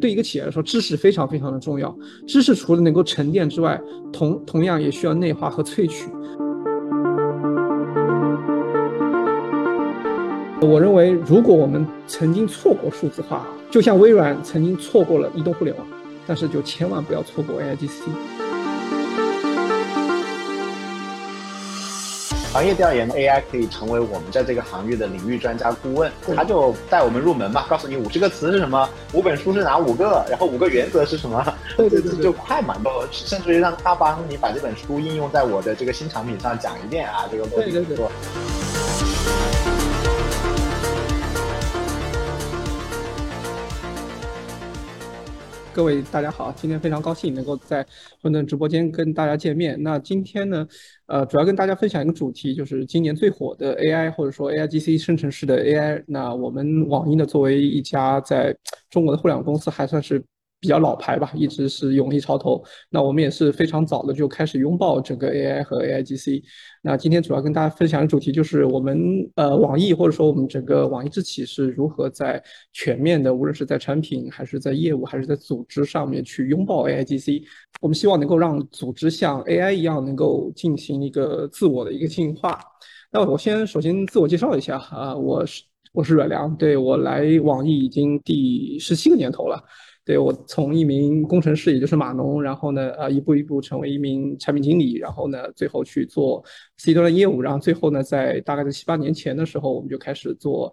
对一个企业来说，知识非常非常的重要。知识除了能够沉淀之外，同样也需要内化和萃取。我认为，如果我们曾经错过数字化，就像微软曾经错过了移动互联网，但是就千万不要错过 AIGC。行业调研 AI 可以成为我们在这个行业的领域专家顾问，他就带我们入门嘛，告诉你50个词是什么，5本书是哪5个，然后5个原则是什么，对，就快嘛，甚至让他帮你把这本书应用在我的这个新产品上讲一遍啊，这个逻辑怎么做。各位大家好，今天非常高兴能够在混沌直播间跟大家见面。那今天呢，主要跟大家分享一个主题，就是今年最火的 AI 或者说 AIGC 生成式的 AI。那我们网易呢，作为一家在中国的互联网公司，还算是比较老牌吧，一直是勇立潮头。那我们也是非常早的就开始拥抱整个 AI 和 AIGC。那今天主要跟大家分享的主题就是我们网易或者说我们整个网易智企是如何在全面的，无论是在产品还是在业务还是在组织上面去拥抱 AIGC。我们希望能够让组织像 AI 一样能够进行一个自我的一个进化。那我首先自我介绍一下啊，我是阮良，对，我来网易已经第17个年头了。对，我从一名工程师，也就是码农，然后呢，一步一步成为一名产品经理，然后呢，最后去做 C 端的业务，然后最后呢，在大概在7、8年前的时候，我们就开始做，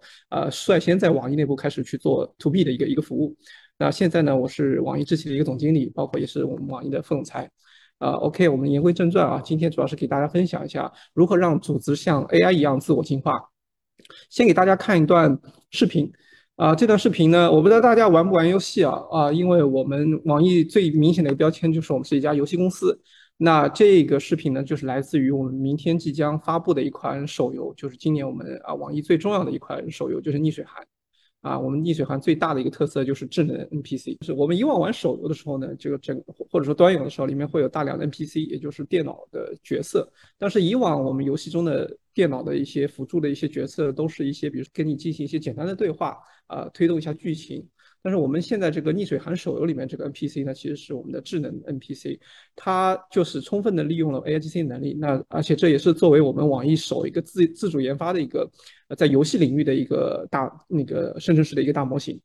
率先在网易内部开始去做 To B 的一个服务。那现在呢，我是网易智企的一个总经理，包括也是我们网易的副总裁。OK， 我们言归正传啊，今天主要是给大家分享一下如何让组织像 AI 一样自我进化。先给大家看一段视频。这段视频呢，我不知道大家玩不玩游戏啊？因为我们网易最明显的一个标签就是我们是一家游戏公司。那这个视频呢，就是来自于我们明天即将发布的一款手游，就是今年我们网易最重要的一款手游，就是逆水寒。我们逆水寒最大的一个特色就是智能 NPC。就是我们以往玩手游的时候呢，这个或者说端游的时候，里面会有大量的 NPC， 也就是电脑的角色。但是以往我们游戏中的电脑的一些辅助的一些角色，都是一些比如跟你进行一些简单的对话，推动一下剧情。但是我们现在这个逆水寒手游里面这个 NPC 呢，其实是我们的智能 NPC， 它就是充分的利用了 AIGC 能力。那而且这也是作为我们网易首一个自主研发的一个在游戏领域的一个大那个生成式的一个大模型。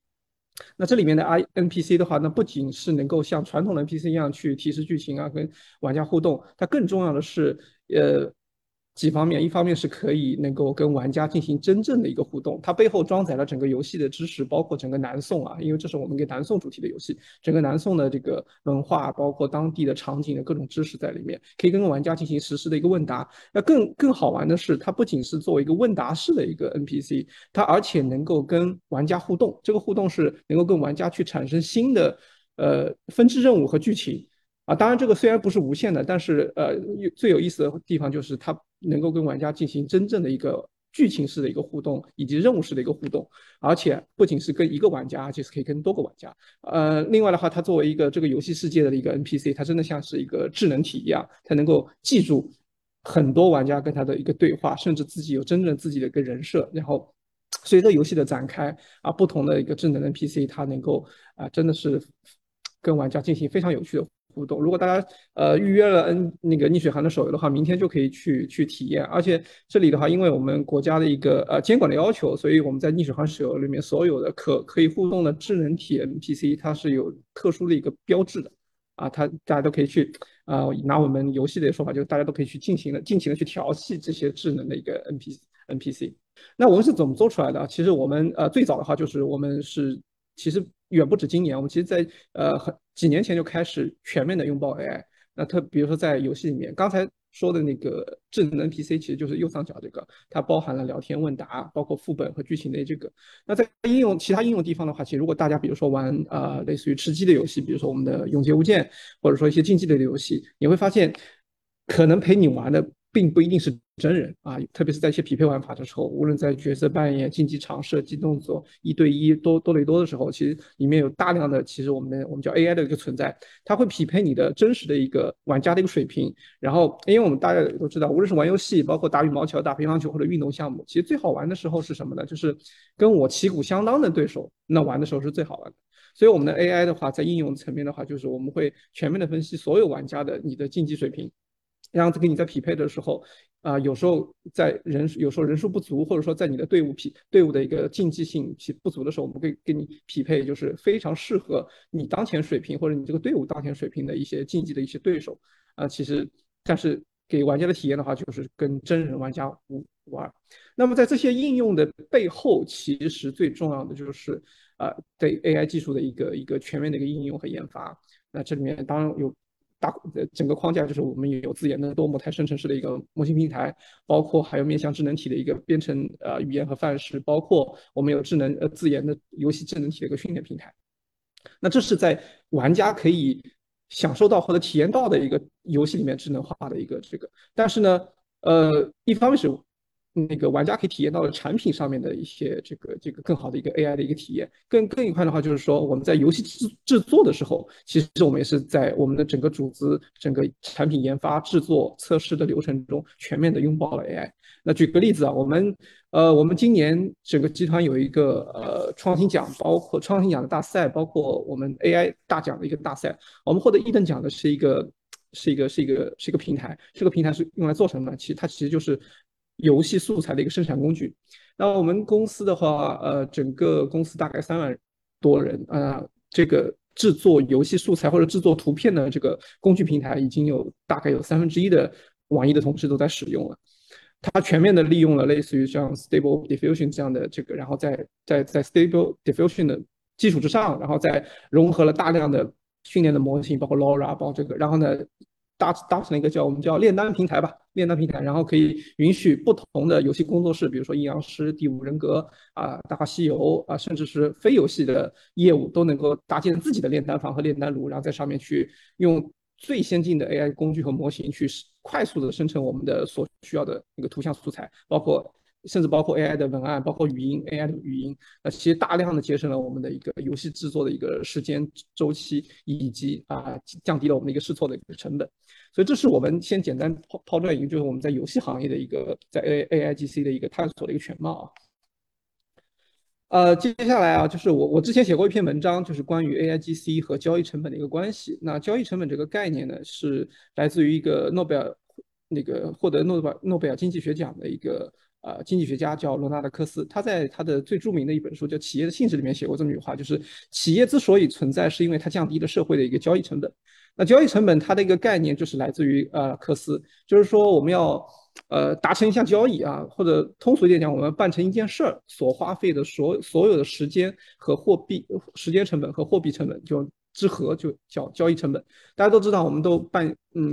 那这里面的 NPC 的话呢，不仅是能够像传统的 NPC 一样去提示剧情啊，跟玩家互动，它更重要的是几方面，一方面是可以能够跟玩家进行真正的一个互动，它背后装载了整个游戏的知识，包括整个南宋啊，因为这是我们给南宋主题的游戏，整个南宋的这个文化，包括当地的场景的各种知识在里面，可以跟玩家进行实时的一个问答。那更好玩的是，它不仅是作为一个问答式的一个 NPC， 它而且能够跟玩家互动，这个互动是能够跟玩家去产生新的分支任务和剧情。当然这个虽然不是无限的，但是最有意思的地方就是它能够跟玩家进行真正的一个剧情式的一个互动，以及任务式的一个互动，而且不仅是跟一个玩家，而且是可以跟多个玩家。另外的话，它作为一个这个游戏世界的一个 NPC， 它真的像是一个智能体一样，它能够记住很多玩家跟它的一个对话，甚至自己有真正自己的一个人设。然后随着游戏的展开不同的一个智能 NPC， 它能够真的是跟玩家进行非常有趣的互动。如果大家预约了那个逆水寒的手游的话，明天就可以去体验。而且这里的话，因为我们国家的一个监管的要求，所以我们在逆水寒手游里面所有的可以互动的智能体 NPC， 它是有特殊的一个标志的它大家都可以去拿我们游戏的说法，就是大家都可以去尽情的去调戏这些智能的一个 NPC。那我们是怎么做出来的？其实我们最早的话就是我们是其实远不止今年，我们其实在几年前就开始全面的拥抱 AI。 那比如说在游戏里面，刚才说的那个智能 NPC 其实就是右上角这个，它包含了聊天问答，包括副本和剧情的这个。那在其他应用地方的话，其实如果大家比如说玩类似于吃鸡的游戏，比如说我们的永劫无间，或者说一些竞技类的游戏，你会发现可能陪你玩的并不一定是真人啊，特别是在一些匹配玩法的时候，无论在角色扮演、竞技场设计、动作1对1、多对多的时候，其实里面有大量的其实我们叫 AI 的一个存在，它会匹配你的真实的一个玩家的一个水平。然后因为我们大家都知道，无论是玩游戏，包括打羽毛球、打乒乓球或者运动项目，其实最好玩的时候是什么呢？就是跟我旗鼓相当的对手，那玩的时候是最好玩的。所以我们的 AI 的话，在应用层面的话，就是我们会全面的分析所有玩家的你的竞技水平，然后跟你在匹配的时候，有时候人数不足，或者说在你的队伍的一个竞技性不足的时候，我们会给你匹配就是非常适合你当前水平或者你这个队伍当前水平的一些竞技的一些对手啊。其实，但是给玩家的体验的话，就是跟真人玩家无二。那么在这些应用的背后，其实最重要的就是对 AI 技术的一个全面的一个应用和研发。那这里面当然有整个框架，就是我们有自研的多模态生成式的一个模型平台，包括还有面向智能体的一个编程语言和范式，包括我们有自研的游戏智能体的一个训练平台。那这是在玩家可以享受到或者体验到的一个游戏里面智能化的一个这个。但是呢，一方面是那个玩家可以体验到的产品上面的一些这个更好的一个 AI 的一个体验，更一块的话就是说，我们在游戏制作的时候，其实我们也是在我们的整个组织、整个产品研发、制作、测试的流程中全面的拥抱了 AI。那举个例子啊，我们今年整个集团有一个创新奖，包括创新奖的大赛，包括我们 AI 大奖的一个大赛，我们获得1等奖的是一个平台，这个平台是用来做什么呢？它其实就是游戏素材的一个生产工具。那我们公司的话，整个公司大概3万多人，这个制作游戏素材或者制作图片的这个工具平台，已经有大概有1/3的网易的同事都在使用了。它全面的利用了类似于像 Stable Diffusion 这样的这个，然后在 Stable Diffusion 的基础之上，然后再融合了大量的训练的模型，包括 LoRa， 包括这个，然后呢搭成了一个我们叫炼丹平台吧，炼丹平台，然后可以允许不同的游戏工作室，比如说阴阳师、第五人格啊、大话西游啊，甚至是非游戏的业务都能够搭建自己的炼丹房和炼丹炉，然后在上面去用最先进的 AI 工具和模型去快速的生成我们的所需要的那个图像素材，甚至包括 AI 的文案，包括语音 AI 的语音，其实大量的节省了我们的一个游戏制作的一个时间周期，以及降低了我们的一个试错的一个成本。所以这是我们先简单抛砖引玉，就是我们在游戏行业的一个在 AIGC 的一个探索的一个全貌。接下来啊，就是我之前写过一篇文章，就是关于 AIGC 和交易成本的一个关系。那交易成本这个概念呢，是来自于一个获得诺贝尔经济学奖的一个经济学家叫罗纳德·科斯，他在他的最著名的一本书叫《企业的性质》里面写过这么一句话，就是企业之所以存在，是因为它降低了社会的一个交易成本。那交易成本它的一个概念就是来自于科斯，就是说我们要达成一项交易啊，或者通俗一点讲，我们办成一件事儿所花费的所有的时间和时间成本和货币成本之和就叫交易成本。大家都知道，我们都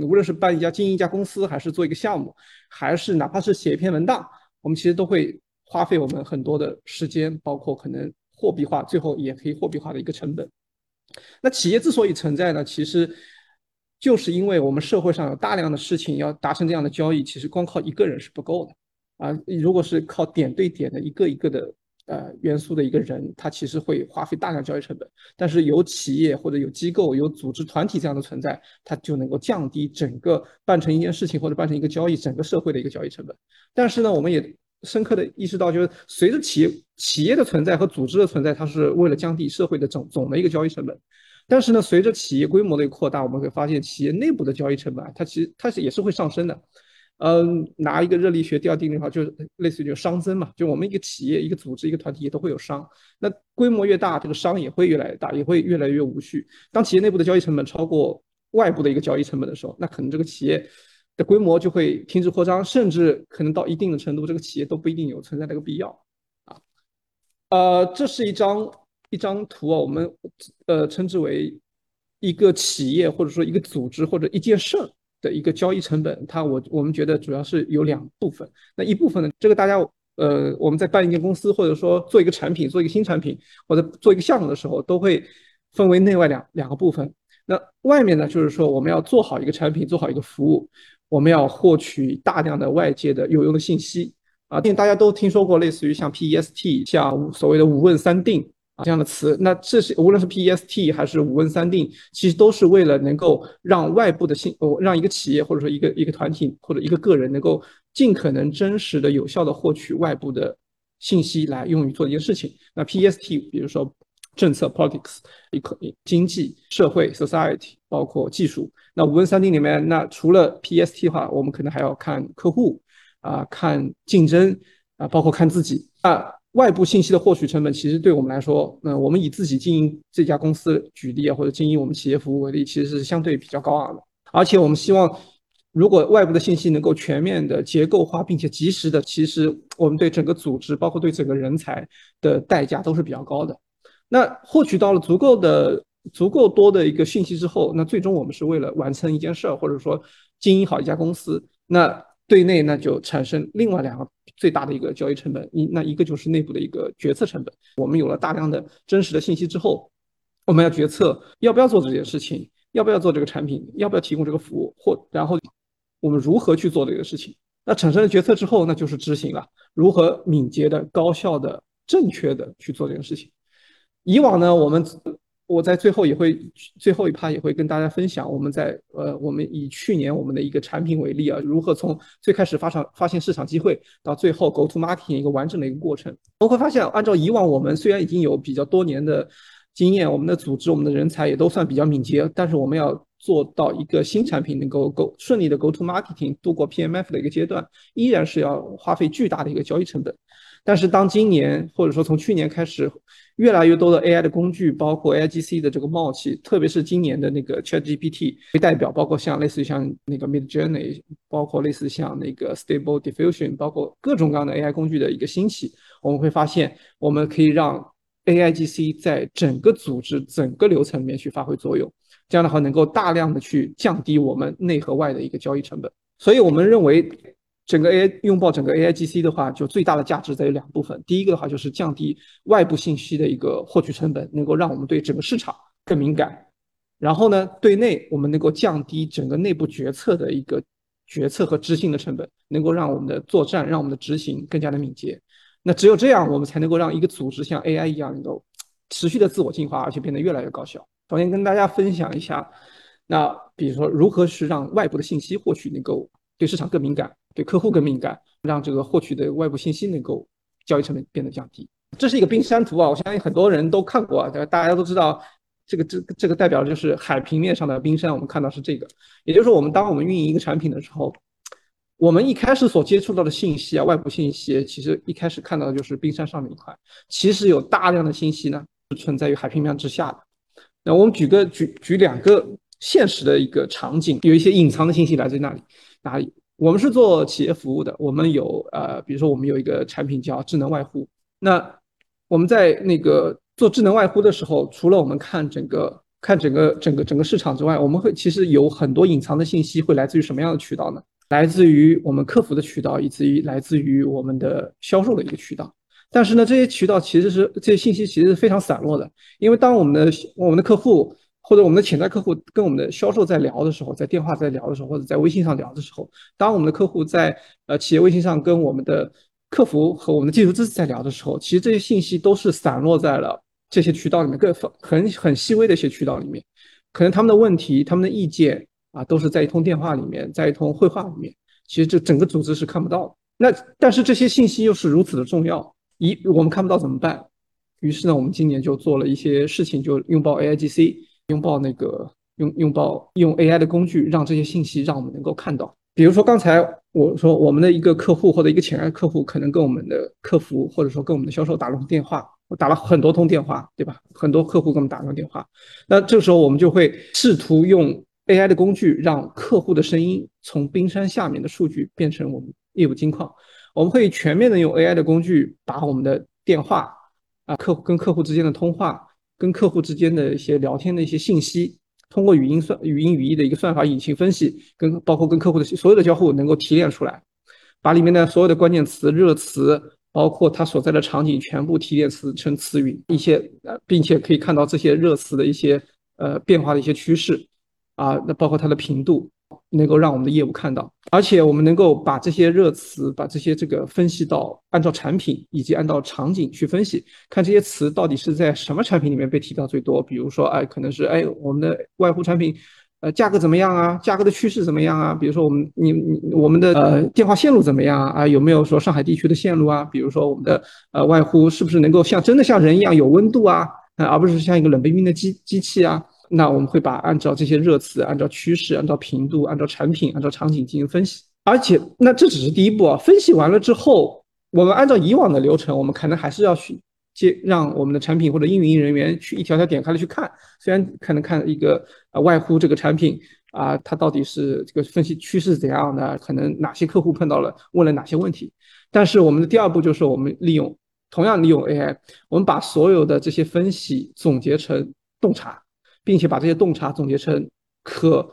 无论是经营一家公司，还是做一个项目，还是哪怕是写一篇文档，我们其实都会花费我们很多的时间，包括可能货币化，最后也可以货币化的一个成本。那企业之所以存在呢，其实就是因为我们社会上有大量的事情要达成这样的交易，其实光靠一个人是不够的啊。如果是靠点对点的一个一个的元素的一个人，他其实会花费大量交易成本。但是有企业或者有机构、有组织团体这样的存在，它就能够降低整个办成一件事情或者办成一个交易整个社会的一个交易成本。但是呢，我们也深刻的意识到，就是随着企业的存在和组织的存在，它是为了降低社会的总的一个交易成本。但是呢，随着企业规模的扩大，我们会发现企业内部的交易成本啊，它也是会上升的。拿一个热力学第二定律的话，就是类似于就熵增嘛，就我们一个企业、一个组织、一个团体也都会有熵，那规模越大，这个熵也会越来越大，也会越来越无序。当企业内部的交易成本超过外部的一个交易成本的时候，那可能这个企业的规模就会停止扩张，甚至可能到一定的程度，这个企业都不一定有存在的一个必要啊。这是一张图啊，我们称之为一个企业或者说一个组织或者一件事的一个交易成本。我们觉得主要是有2部分。那一部分呢，这个大家我们在办一间公司或者说做一个产品、做一个新产品或者做一个项目的时候，都会分为内外两个部分。那外面呢，就是说我们要做好一个产品、做好一个服务，我们要获取大量的外界的有用的信息啊。大家都听说过类似于像 PEST 像所谓的五问三定这样的词，那这是无论是 PEST 还是五问三定，其实都是为了能够让外部的让一个企业或者说一个团体或者一个个人能够尽可能真实的有效的获取外部的信息来用于做一件事情。那 PEST 比如说政策 politics 经济社会 society 包括技术。那五问三定里面，那除了 PEST 的话，我们可能还要看客户看竞争包括看自己外部信息的获取成本其实对我们来说，我们以自己经营这家公司举例或者经营我们企业服务为例，其实是相对比较高昂的。而且我们希望如果外部的信息能够全面的结构化并且及时的，其实我们对整个组织包括对整个人才的代价都是比较高的。那获取到了足够多的一个信息之后，那最终我们是为了完成一件事或者说经营好一家公司，那对内那就产生另外两个最大的一个交易成本，那一个就是内部的一个决策成本。我们有了大量的真实的信息之后，我们要决策要不要做这件事情，要不要做这个产品，要不要提供这个服务，或然后我们如何去做这个事情。那产生了决策之后，那就是执行了，如何敏捷的高效的正确的去做这个事情。以往呢，我在最后一趴也会跟大家分享，我们以去年我们的一个产品为例啊，如何从最开始发现市场机会到最后 go to marketing 一个完整的一个过程。我们会发现，按照以往我们虽然已经有比较多年的经验，我们的组织我们的人才也都算比较敏捷，但是我们要做到一个新产品能够顺利的 go to marketing 度过 PMF 的一个阶段，依然是要花费巨大的一个交易成本。但是当今年或者说从去年开始，越来越多的 AI 的工具包括 AIGC 的这个冒起，特别是今年的那个 ChatGPT 为代表，包括像类似于像那个 Midjourney 包括类似像那个 Stable Diffusion 包括各种各样的 AI 工具的一个兴起，我们会发现我们可以让 AIGC 在整个组织整个流程里面去发挥作用，这样的话能够大量的去降低我们内和外的一个交易成本。所以我们认为拥抱整个 AIGC 的话，就最大的价值在于两部分。第一个的话就是降低外部信息的一个获取成本，能够让我们对整个市场更敏感。然后呢，对内我们能够降低整个内部决策的一个决策和执行的成本，能够让我们的作战让我们的执行更加的敏捷。那只有这样，我们才能够让一个组织像 AI 一样能够持续的自我进化，而且变得越来越高效。首先跟大家分享一下，那比如说如何是让外部的信息获取能够对市场更敏感，对客户更敏感，让这个获取的外部信息能够交易成本变得降低。这是一个冰山图啊，我相信很多人都看过啊，大家都知道这个代表就是海平面上的冰山，我们看到是这个。也就是说，当我们运营一个产品的时候，我们一开始所接触到的信息啊，外部信息，其实一开始看到的就是冰山上的一块，其实有大量的信息呢存在于海平面之下的。那我们举两个现实的一个场景，有一些隐藏的信息来自哪里？我们是做企业服务的，我们有比如说我们有一个产品叫智能外呼。那我们在那个做智能外呼的时候，除了我们看整个市场之外，我们会其实有很多隐藏的信息会来自于什么样的渠道呢？来自于我们客服的渠道，以及来自于我们的销售的一个渠道。但是呢，这些信息其实是非常散落的，因为当我们的客户或者我们的潜在客户跟我们的销售在聊的时候，在电话在聊的时候，或者在微信上聊的时候，当我们的客户在企业微信上跟我们的客服和我们的技术支持在聊的时候，其实这些信息都是散落在了这些渠道里面，很细微的一些渠道里面，可能他们的问题他们的意见都是在一通电话里面，在一通会话里面，其实这整个组织是看不到的。但是这些信息又是如此的重要，我们看不到怎么办？于是呢，我们今年就做了一些事情，就拥抱 AIGC，用 AI 的工具，让这些信息让我们能够看到。比如说刚才我说我们的一个客户或者一个潜在客户，可能跟我们的客服或者说跟我们的销售打了通电话，我打了很多通电话，对吧？很多客户跟我们打了通电话，那这个时候我们就会试图用 AI 的工具，让客户的声音从冰山下面的数据变成我们业务金矿。我们会全面的用 AI 的工具，把我们的电话跟客户之间的通话，跟客户之间的一些聊天的一些信息，通过语音语义的一个算法引擎分析，包括跟客户的所有的交互能够提炼出来，把里面的所有的关键词、热词，包括它所在的场景全部提炼成词语一些，并且可以看到这些热词的一些变化的一些趋势包括它的频度，能够让我们的业务看到，而且我们能够把这些热词，把这些这个分析到按照产品以及按照场景去分析，看这些词到底是在什么产品里面被提到最多。比如说，可能是我们的外呼产品，价格怎么样啊？价格的趋势怎么样啊？比如说我们的电话线路怎么样啊？有没有说上海地区的线路啊？比如说我们的外呼是不是能够真的像人一样有温度啊？而不是像一个冷冰冰的机器啊？那我们会把按照这些热词，按照趋势，按照频度，按照产品，按照场景进行分析。而且那这只是第一步啊，分析完了之后，我们按照以往的流程，我们可能还是要去让我们的产品或者运营人员去一条条点开来去看，虽然可能看一个外呼这个产品啊，它到底是这个分析趋势怎样的，可能哪些客户碰到了问了哪些问题。但是我们的第二步就是我们同样利用 AI， 我们把所有的这些分析总结成洞察，并且把这些洞察总结成可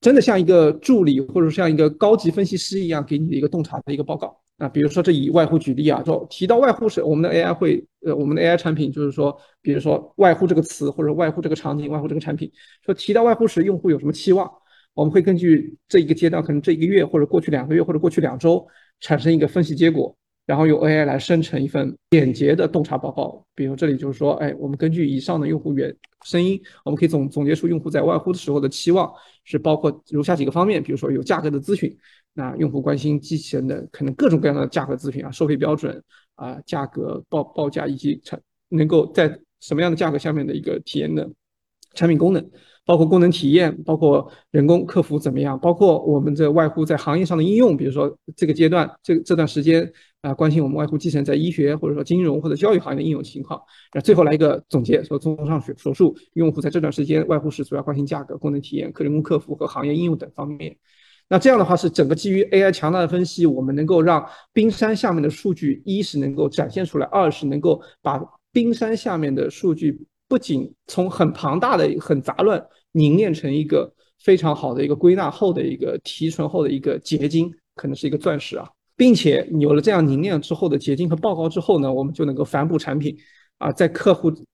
真的像一个助理或者像一个高级分析师一样给你的一个洞察的一个报告。比如说这以外呼举例啊，就提到外呼时，我们的 AI 产品就是说，比如说外呼这个词或者外呼这个场景、外呼这个产品，说提到外呼时用户有什么期望，我们会根据这一个阶段，可能这一个月或者过去2个月或者过去2周产生一个分析结果，然后用 AI 来生成一份简洁的洞察报告。比如这里就是说，我们根据以上的用户声音，我们可以总结出用户在外呼的时候的期望是包括如下几个方面。比如说有价格的咨询，那用户关心机器人的可能各种各样的价格咨询啊，收费标准啊，价格报价以及能够在什么样的价格下面的一个体验的产品功能，包括功能体验，包括人工客服怎么样，包括我们的外呼在行业上的应用。比如说这个阶段这段时间关心我们外呼机器人在医学或者说金融或者教育行业的应用情况。最后来一个总结，说综上所述，用户在这段时间外呼时主要关心价格、功能体验、人工客服和行业应用等方面。那这样的话是整个基于 AI 强大的分析，我们能够让冰山下面的数据，一是能够展现出来，二是能够把冰山下面的数据不仅从很庞大的很杂乱凝练成一个非常好的一个归纳后的一个提纯后的一个结晶，可能是一个钻石啊。并且有了这样凝练之后的结晶和报告之后呢，我们就能够反哺产品啊，在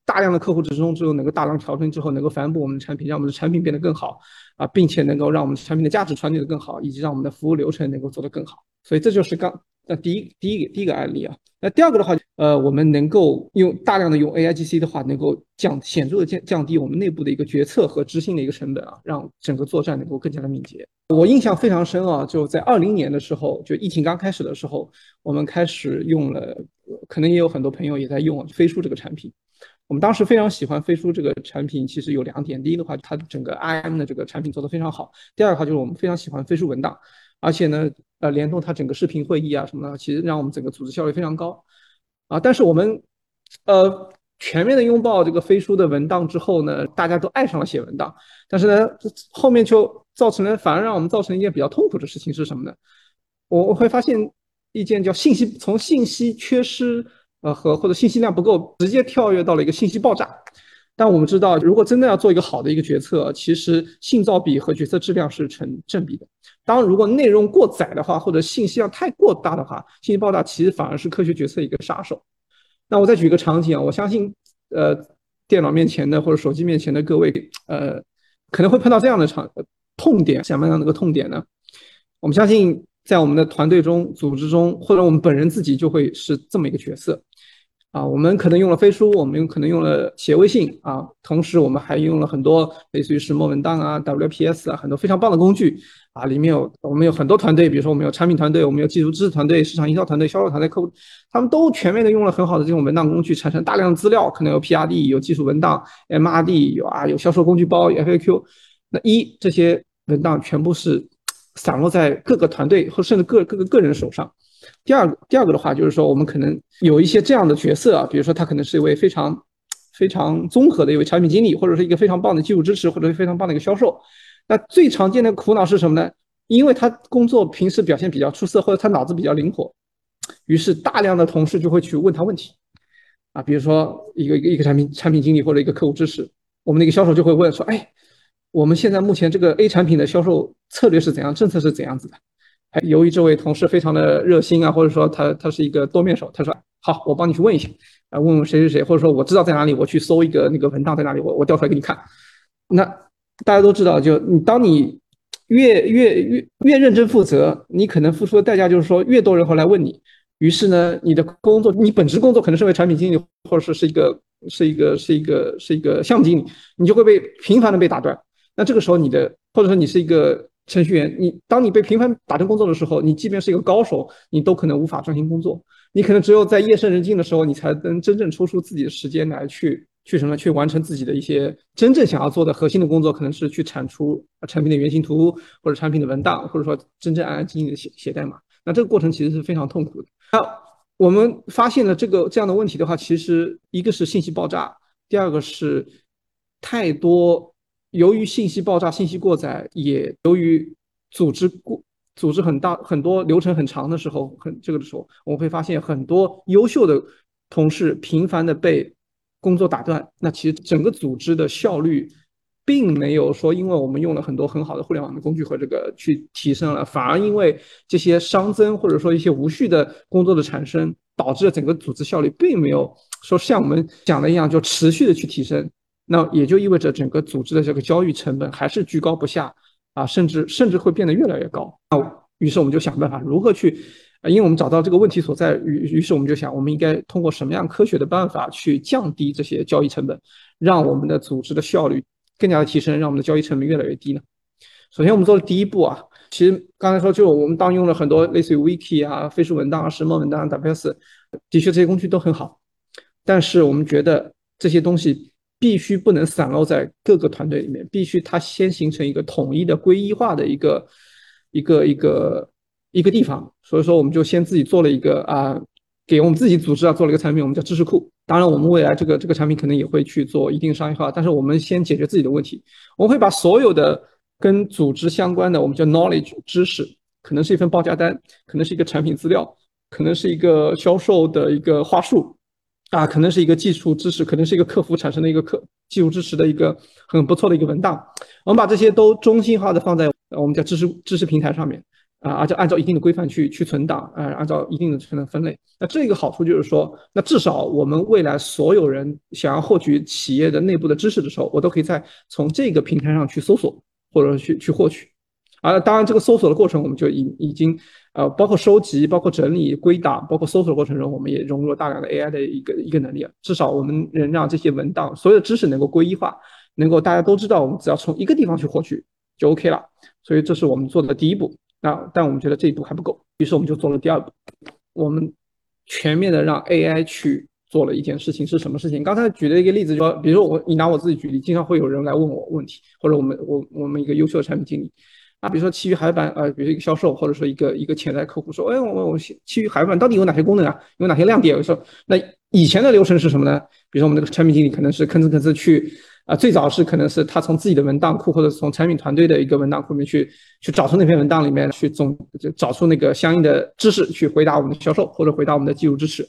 大量的客户之中，能够大量调整之后，能够反哺我们的产品，让我们的产品变得更好啊，并且能够让我们的产品的价值传递得更好，以及让我们的服务流程能够做得更好。所以这就是第一个案例啊。那第二个的话，我们能够大量的用 AIGC 的话，能够显著的降低我们内部的一个决策和执行的一个成本啊，让整个作战能够更加的敏捷。我印象非常深啊，就在2020年的时候，就疫情刚开始的时候，我们开始用了，可能也有很多朋友也在用飞书这个产品。我们当时非常喜欢飞书这个产品，其实有2点。第一的话，它整个 RM 的这个产品做得非常好。第二的话，就是我们非常喜欢飞书文档，而且呢，联动它整个视频会议啊什么的，其实让我们整个组织效率非常高啊。但是我们全面的拥抱这个飞书的文档之后呢，大家都爱上了写文档。但是呢，后面就反而让我们造成一件比较痛苦的事情是什么呢？我会发现一件叫信息缺失或者信息量不够，直接跳跃到了一个信息爆炸。但我们知道，如果真的要做一个好的一个决策，其实信噪比和决策质量是成正比的。如果内容过载的话，或者信息量太过大的话，信息爆炸其实反而是科学决策一个杀手。那我再举一个场景啊，我相信电脑面前的或者手机面前的各位可能会碰到这样的痛点。什么样的一个痛点呢？我们相信在我们的团队中、组织中，或者我们本人自己就会是这么一个角色啊。我们可能用了飞书，我们可能用了写微信啊，同时我们还用了很多类似于石墨文档啊、WPS 啊，很多非常棒的工具啊。里面我们有很多团队，比如说我们有产品团队，我们有技术支持团队、市场营销团队、销售团队、客户，他们都全面的用了很好的这种文档工具，产生大量的资料，可能有 PRD、有技术文档、MRD、有销售工具包、有 FAQ。那这些文档全部是散落在各个团队或甚至各个个人手上。第二个的话，就是说我们可能有一些这样的角色啊，比如说他可能是一位非常综合的一位产品经理，或者是一个非常棒的技术支持，或者是非常棒的一个销售。那最常见的苦恼是什么呢？因为他工作平时表现比较出色，或者他脑子比较灵活，于是大量的同事就会去问他问题啊。比如说一个产品经理或者一个客户支持，我们的一个销售就会问说，我们现在目前这个 A 产品的销售策略是怎样，政策是怎样子的。由于这位同事非常的热心啊，或者说他是一个多面手，他说好，我帮你去问一下啊，问问谁，或者说我知道在哪里，我去搜一个那个文档在哪里，我调出来给你看。那大家都知道，就当你越认真负责，你可能付出的代价就是说越多人会来问你，于是呢你的工作，你本职工作可能是为产品经理或者是一个项目经理，你就会被频繁的被打断。那这个时候你的，或者说你是一个程序员，你当你被频繁打断工作的时候，你即便是一个高手，你都可能无法专心工作。你可能只有在夜深人静的时候，你才能真正抽出自己的时间来去完成自己的一些真正想要做的核心的工作，可能是去产出产品的原型图，或者产品的文档，或者说真正安安静静的 写代码。那这个过程其实是非常痛苦的。那我们发现了这样的问题的话，其实一个是信息爆炸，第二个是太多，由于信息爆炸、信息过载，也由于组织很多流程很长的时候，我们会发现很多优秀的同事频繁的被工作打断，那其实整个组织的效率并没有说因为我们用了很多很好的互联网的工具和这个去提升了，反而因为这些熵增或者说一些无序的工作的产生，导致了整个组织效率并没有说像我们讲的一样就持续的去提升。那也就意味着整个组织的这个交易成本还是居高不下啊，甚至会变得越来越高。那于是我们就想办法如何去，因为我们找到这个问题所在，于是我们就想我们应该通过什么样科学的办法去降低这些交易成本，让我们的组织的效率更加的提升，让我们的交易成本越来越低呢？首先我们做的第一步啊，其实刚才说就我们当用了很多类似于 Wiki 啊、飞书文档啊、石墨文档啊、WPS， 的确这些工具都很好，但是我们觉得这些东西必须不能散落在各个团队里面，必须它先形成一个统一的归一化的一个地方。所以说我们就先自己做了一个给我们自己组织做了一个产品，我们叫知识库。当然我们未来这个产品可能也会去做一定商业化，但是我们先解决自己的问题。我们会把所有的跟组织相关的，我们叫 knowledge 知识，可能是一份报价单，可能是一个产品资料，可能是一个销售的一个话术啊，可能是一个技术知识，可能是一个客服产生的一个技术支持的一个很不错的一个文档。我们把这些都中心化的放在我们叫知识平台上面啊，而且按照一定的规范去存档啊，按照一定的存档分类。那这个好处就是说，那至少我们未来所有人想要获取企业的内部的知识的时候，我都可以再从这个平台上去搜索，或者去获取。啊，当然这个搜索的过程我们就已经包括收集、包括整理、归档，包括搜索的过程中，我们也融入了大量的 AI 的一个能力。至少我们能让这些文档所有的知识能够归一化，能够大家都知道，我们只要从一个地方去获取就 OK 了。所以这是我们做的第一步。但我们觉得这一步还不够，于是我们就做了第二步。我们全面的让 AI 去做了一件事情，是什么事情？刚才举了一个例子，就比如说你拿我自己举例，经常会有人来问我问题，或者我们一个优秀的产品经理啊，比如说其余海板比如说一个销售，或者说一个潜在客户说，哎，我其余海板到底有哪些功能啊？有哪些亮点？我说，那以前的流程是什么呢？比如说我们这个产品经理可能是吭哧吭哧去。最早是可能是他从自己的文档库，或者从产品团队的一个文档库里面去找出那篇文档里面去找出那个相应的知识，去回答我们的销售或者回答我们的技术支持。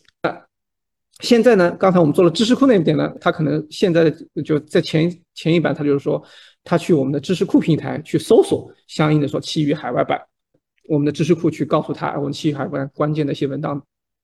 现在呢，刚才我们做了知识库那一点呢，他可能现在就在前一版，他就是说他去我们的知识库平台去搜索相应的说其余海外版，我们的知识库去告诉他我们其余海外关键的一些文档，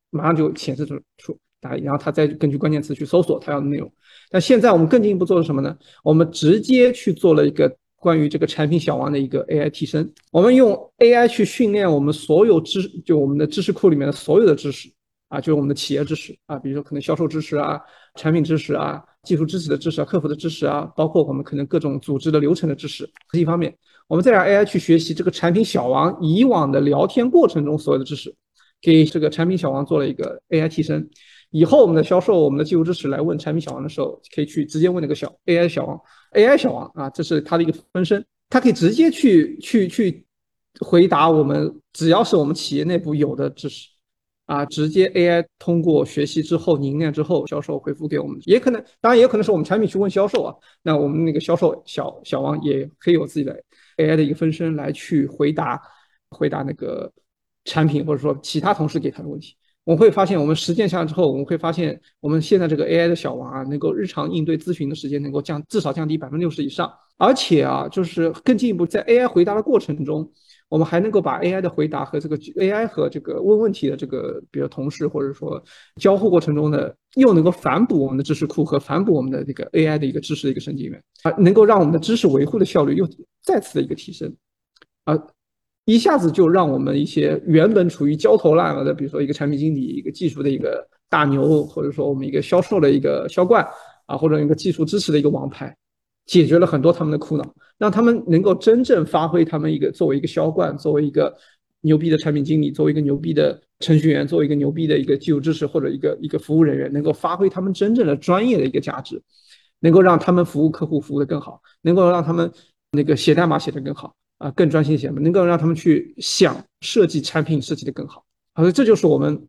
马上就显示出。然后他再根据关键词去搜索他要的内容。但现在我们更进一步做了什么呢？我们直接去做了一个关于这个产品小王的一个 AI 提升。我们用 AI 去训练我们所有知识，就我们的知识库里面的所有的知识啊，就是我们的企业知识啊，比如说可能销售知识啊、产品知识啊、技术支持的知识啊、客服的知识啊，包括我们可能各种组织的流程的知识。这一方面，我们再让 AI 去学习这个产品小王以往的聊天过程中所有的知识，给这个产品小王做了一个 AI 提升。以后我们的销售、我们的技术支持来问产品小王的时候，可以去直接问那个AI 小王啊，这是他的一个分身，他可以直接去回答我们，只要是我们企业内部有的知识啊，直接 AI 通过学习之后、凝练之后，销售回复给我们。也可能，当然也有可能是我们产品去问销售啊，那我们那个销售小王也可以有自己的 AI 的一个分身来去回答那个产品或者说其他同事给他的问题。我们会发现，我们实践下来之后，我们会发现我们现在这个 AI 的小王啊，能够日常应对咨询的时间能够至少降低 60% 以上。而且啊，就是更进一步，在 AI 回答的过程中，我们还能够把 AI 的回答和这个 AI 和这个问问题的这个比如同事或者说交互过程中的，又能够反哺我们的知识库和反哺我们的这个 AI 的一个知识的一个神经元，能够让我们的知识维护的效率又再次的一个提升。啊，一下子就让我们一些原本处于焦头烂额的，比如说一个产品经理、一个技术的一个大牛，或者说我们一个销售的一个销冠啊，或者一个技术支持的一个王牌，解决了很多他们的苦恼，让他们能够真正发挥他们一个作为一个销冠，作为一个牛逼的产品经理，作为一个牛逼的程序员，作为一个牛逼的一个技术支持或者一个服务人员，能够发挥他们真正的专业的一个价值，能够让他们服务客户服务的更好，能够让他们那个写代码写得更好啊，更专心写，能够让他们去想设计产品设计得更好啊，所以这就是我们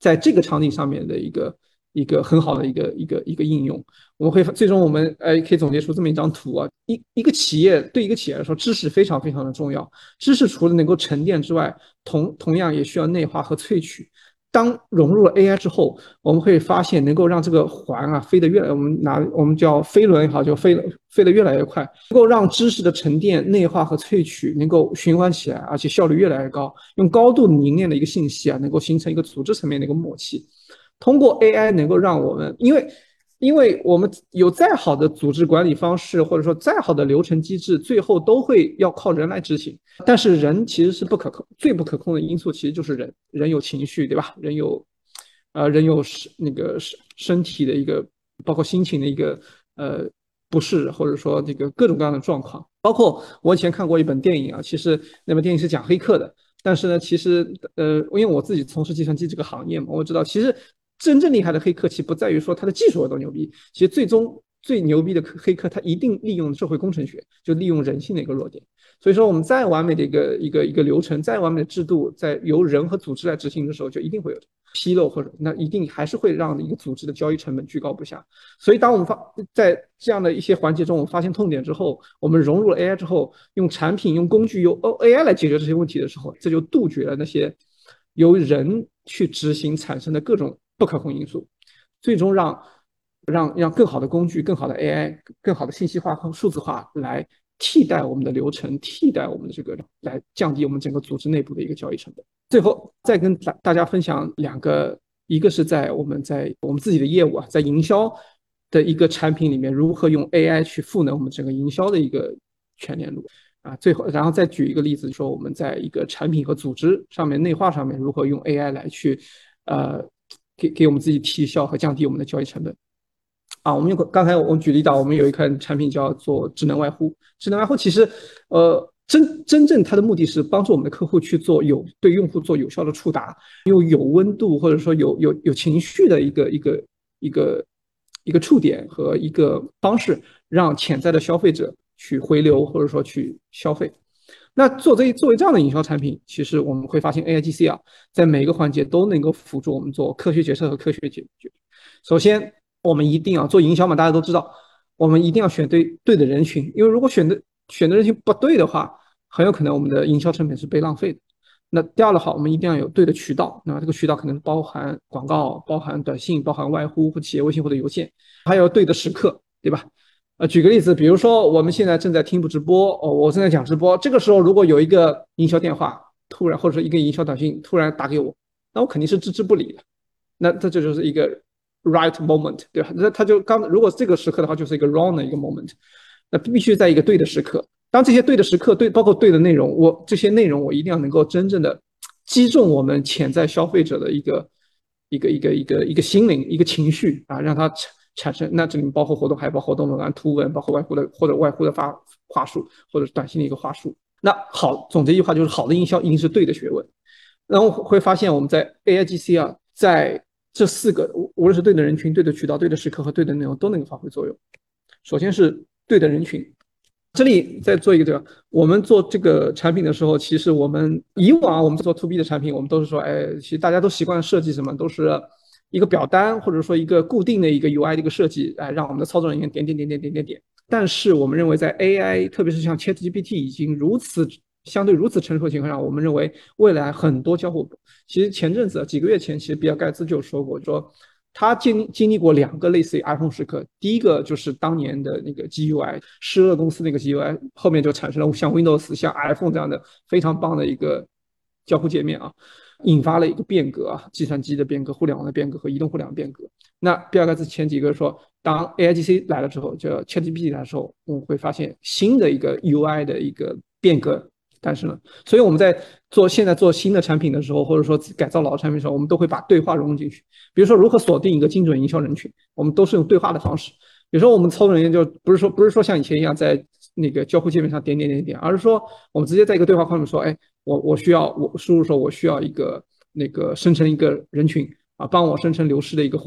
在这个场景上面的一个很好的一个应用。我们会最终我们可以总结出这么一张图啊，一个企业对一个企业来说，知识非常非常的重要。知识除了能够沉淀之外，同样也需要内化和萃取。当融入了 AI 之后，我们会发现能够让这个环啊飞得越来，我们叫飞轮也好，就飞得越来越快，能够让知识的沉淀、内化和萃取能够循环起来，而且效率越来越高。用高度凝练的一个信息啊，能够形成一个组织层面的一个默契。通过 AI 能够让我们，因为我们有再好的组织管理方式，或者说再好的流程机制，最后都会要靠人来执行。但是人其实是不可控，最不可控的因素其实就是人。人有情绪，对吧？人有那个身体的一个，包括心情的一个不适，或者说这个各种各样的状况。包括我以前看过一本电影啊，其实那本电影是讲黑客的，但是呢，其实因为我自己从事计算机这个行业嘛，我知道其实。真正厉害的黑客，其不在于说他的技术有多牛逼，其实最终最牛逼的黑客，他一定利用社会工程学，就利用人性的一个弱点。所以说，我们再完美的一个流程，再完美的制度，在由人和组织来执行的时候，就一定会有纰漏，或者那一定还是会让一个组织的交易成本居高不下。所以，当我们在这样的一些环节中，我们发现痛点之后，我们融入了 AI 之后，用产品、用工具、用 AI 来解决这些问题的时候，这就杜绝了那些由人去执行产生的各种不可控因素，最终让更好的工具、更好的 AI、更好的信息化和数字化来替代我们的流程，替代我们的这个，来降低我们整个组织内部的一个交易成本。最后再跟大家分享两个，一个是在我们自己的业务啊，在营销的一个产品里面，如何用 AI 去赋能我们整个营销的一个全链路啊。最后，然后再举一个例子，说我们在一个产品和组织上面内化上面，如何用 AI 来去给我们自己提效和降低我们的交易成本啊。我们刚才我们举例到，我们有一款产品叫做智能外呼。智能外呼其实真正它的目的是帮助我们的客户去做对用户做有效的触达，用有温度或者说有情绪的一个触点和一个方式，让潜在的消费者去回流或者说去消费。那作为这样的营销产品，其实我们会发现 AIGC 啊，在每个环节都能够辅助我们做科学决策和科学解决。首先，我们一定要做营销嘛，大家都知道，我们一定要选对的人群，因为如果选的人群不对的话，很有可能我们的营销成本是被浪费的。那第二的话，我们一定要有对的渠道，那这个渠道可能包含广告、包含短信、包含外呼或企业微信或者邮件，还有对的时刻，对吧？举个例子，比如说我们现在正在听直播，我正在讲直播，这个时候如果有一个营销电话突然，或者说一个营销短信突然打给我，那我肯定是置之不理的。那这就是一个 right moment， 对吧？那他就如果这个时刻的话，就是一个 wrong 的一个 moment。那必须在一个对的时刻，当这些对的时刻，包括对的内容，这些内容我一定要能够真正的击中我们潜在消费者的一个心灵，一个情绪啊，让他产生。那这里面包括活动海报、活动文案、图文，包括外呼的或者外呼的话术，或者短信的一个话术。那好，总结一句话就是，好的营销一定是对的学问。然后会发现我们在 AIGC 啊，在这四个，无论是对的人群、对的渠道、对的时刻和对的内容，都能够发挥作用。首先是对的人群，这里再做一个对吧？我们做这个产品的时候，其实我们以往我们做 2B 的产品，我们都是说，其实大家都习惯设计什么都是一个表单，或者说一个固定的一个 UI 的一个设计，让我们的操作人员点。但是我们认为在 AI， 特别是像 ChatGPT 已经相对如此成熟的情况下，我们认为未来很多交互，其实前阵子几个月前，其实比尔盖茨就说过，说他经历过两个类似于 iPhone 时刻。第一个就是当年的那个 GUI， 施乐公司那个 GUI， 后面就产生了像 Windows、像 iPhone 这样的非常棒的一个交互界面啊。引发了一个变革啊，计算机的变革、互联网的变革和移动互联网变革。那比尔盖茨前几个说，当 AIGC 来了之后，就 ChatGPT 来的时候，我们会发现新的一个 UI 的一个变革但是呢，所以我们在现在做新的产品的时候，或者说改造老产品的时候，我们都会把对话融入进去。比如说如何锁定一个精准营销人群，我们都是用对话的方式。有时候我们操作人员就不是说像以前一样在那个交互界面上点，而是说我们直接在一个对话框里面说，哎，我输入说我需要一个生成一个人群啊，帮我生成流失的一个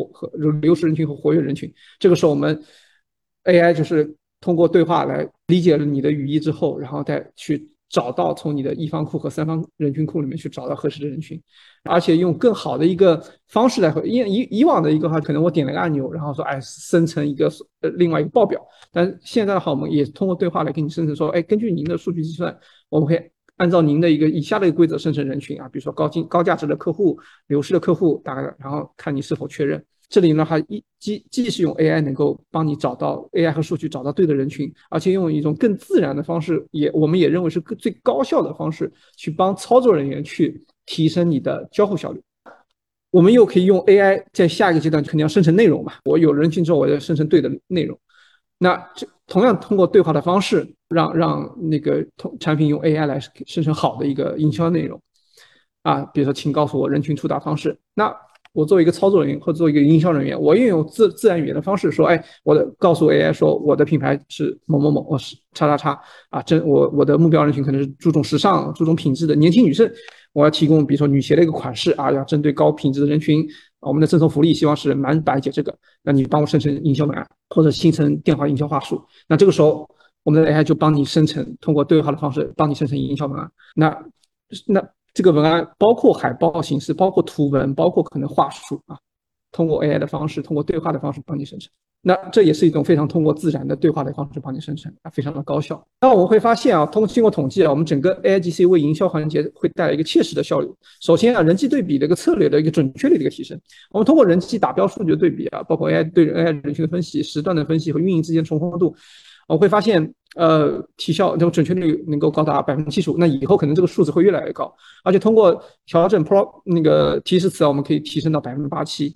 流失人群和活跃人群。这个时候我们 AI 就是通过对话来理解了你的语义之后，然后再去找到从你的一方库和三方人群库里面去找到合适的人群，而且用更好的一个方式来回。因为以往的一个话，可能我点了个按钮，然后说哎生成一个另外一个报表，但现在的话我们也通过对话来给你生成说，哎，根据您的数据计算，我们可以按照您的一个以下的一个规则生成人群啊，比如说高价值的客户、流失的客户，大概然后看你是否确认。这里呢，还继续用 AI 能够帮你找到 AI 和数据找到对的人群，而且用一种更自然的方式，我们也认为是最高效的方式，去帮操作人员去提升你的交互效率。我们又可以用 AI 在下一个阶段肯定要生成内容嘛，我有人群之后，我要生成对的内容。那这同样通过对话的方式，让那个产品用 AI 来生成好的一个营销内容啊，比如说请告诉我人群触达方式。那我作为一个操作人员或者作为一个营销人员，我也用自然语言的方式说，哎，告诉 AI 说我的品牌是某某某，我是叉叉叉啊，我的目标人群可能是注重时尚、注重品质的年轻女生，我要提供比如说女鞋的一个款式啊，要针对高品质的人群，我们的赠送福利希望是满100节这个，那你帮我生成营销文案或者形成电话营销话术。那这个时候我们的 AI 就帮你生成，通过对话的方式帮你生成营销文案。那这个文案包括海报形式，包括图文，包括可能话术啊，通过 AI 的方式，通过对话的方式帮你生成。那这也是一种非常通过自然的对话的方式帮你生成，非常的高效。那我们会发现啊，经过统计啊，我们整个 AIGC 为营销环节会带来一个切实的效率。首先啊，人机对比的一个策略的一个准确率的一个提升。我们通过人机打标数据的对比啊，包括 AI 对 AI 人群的分析、时段的分析和运营之间重合度，我会发现提效这个准确率能够高达 75%， 那以后可能这个数字会越来越高，而且通过调整那个提示词，我们可以提升到 87%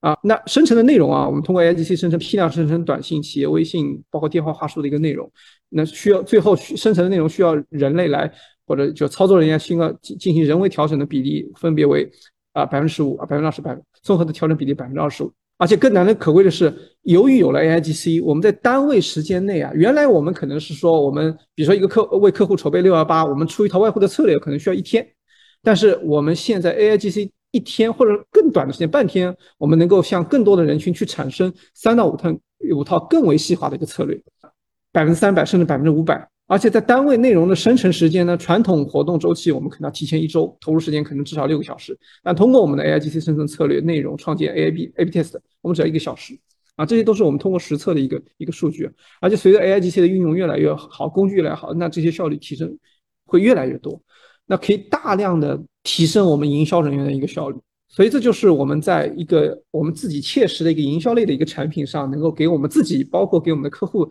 啊。那生成的内容啊，我们通过 AIGC 生成批量生成短信、企业微信，包括电话话术的一个内容。那最后生成的内容需要人类来，或者就操作人员进行人为调整的比例分别为15%、20%，综合的调整比例25%。而且更难能可贵的是，由于有了 AIGC， 我们在单位时间内啊，原来我们可能是说我们比如说一个为客户筹备618，我们出一套外部的策略可能需要1天，但是我们现在 AIGC 1天或者更短的时间半天，我们能够向更多的人群去产生3到5套更为细化的一个策略，300%甚至500%。而且在单位内容的生成时间呢，传统活动周期我们可能要提前1周，投入时间可能至少6个小时。但通过我们的 AIGC 生成策略、内容创建、A/B test， 我们只要1个小时啊，这些都是我们通过实测的一个数据。而且随着 AIGC 的运用越来越好，工具越来越好，那这些效率提升会越来越多，那可以大量的提升我们营销人员的一个效率。所以这就是我们在一个我们自己切实的一个营销类的一个产品上，能够给我们自己，包括给我们的客户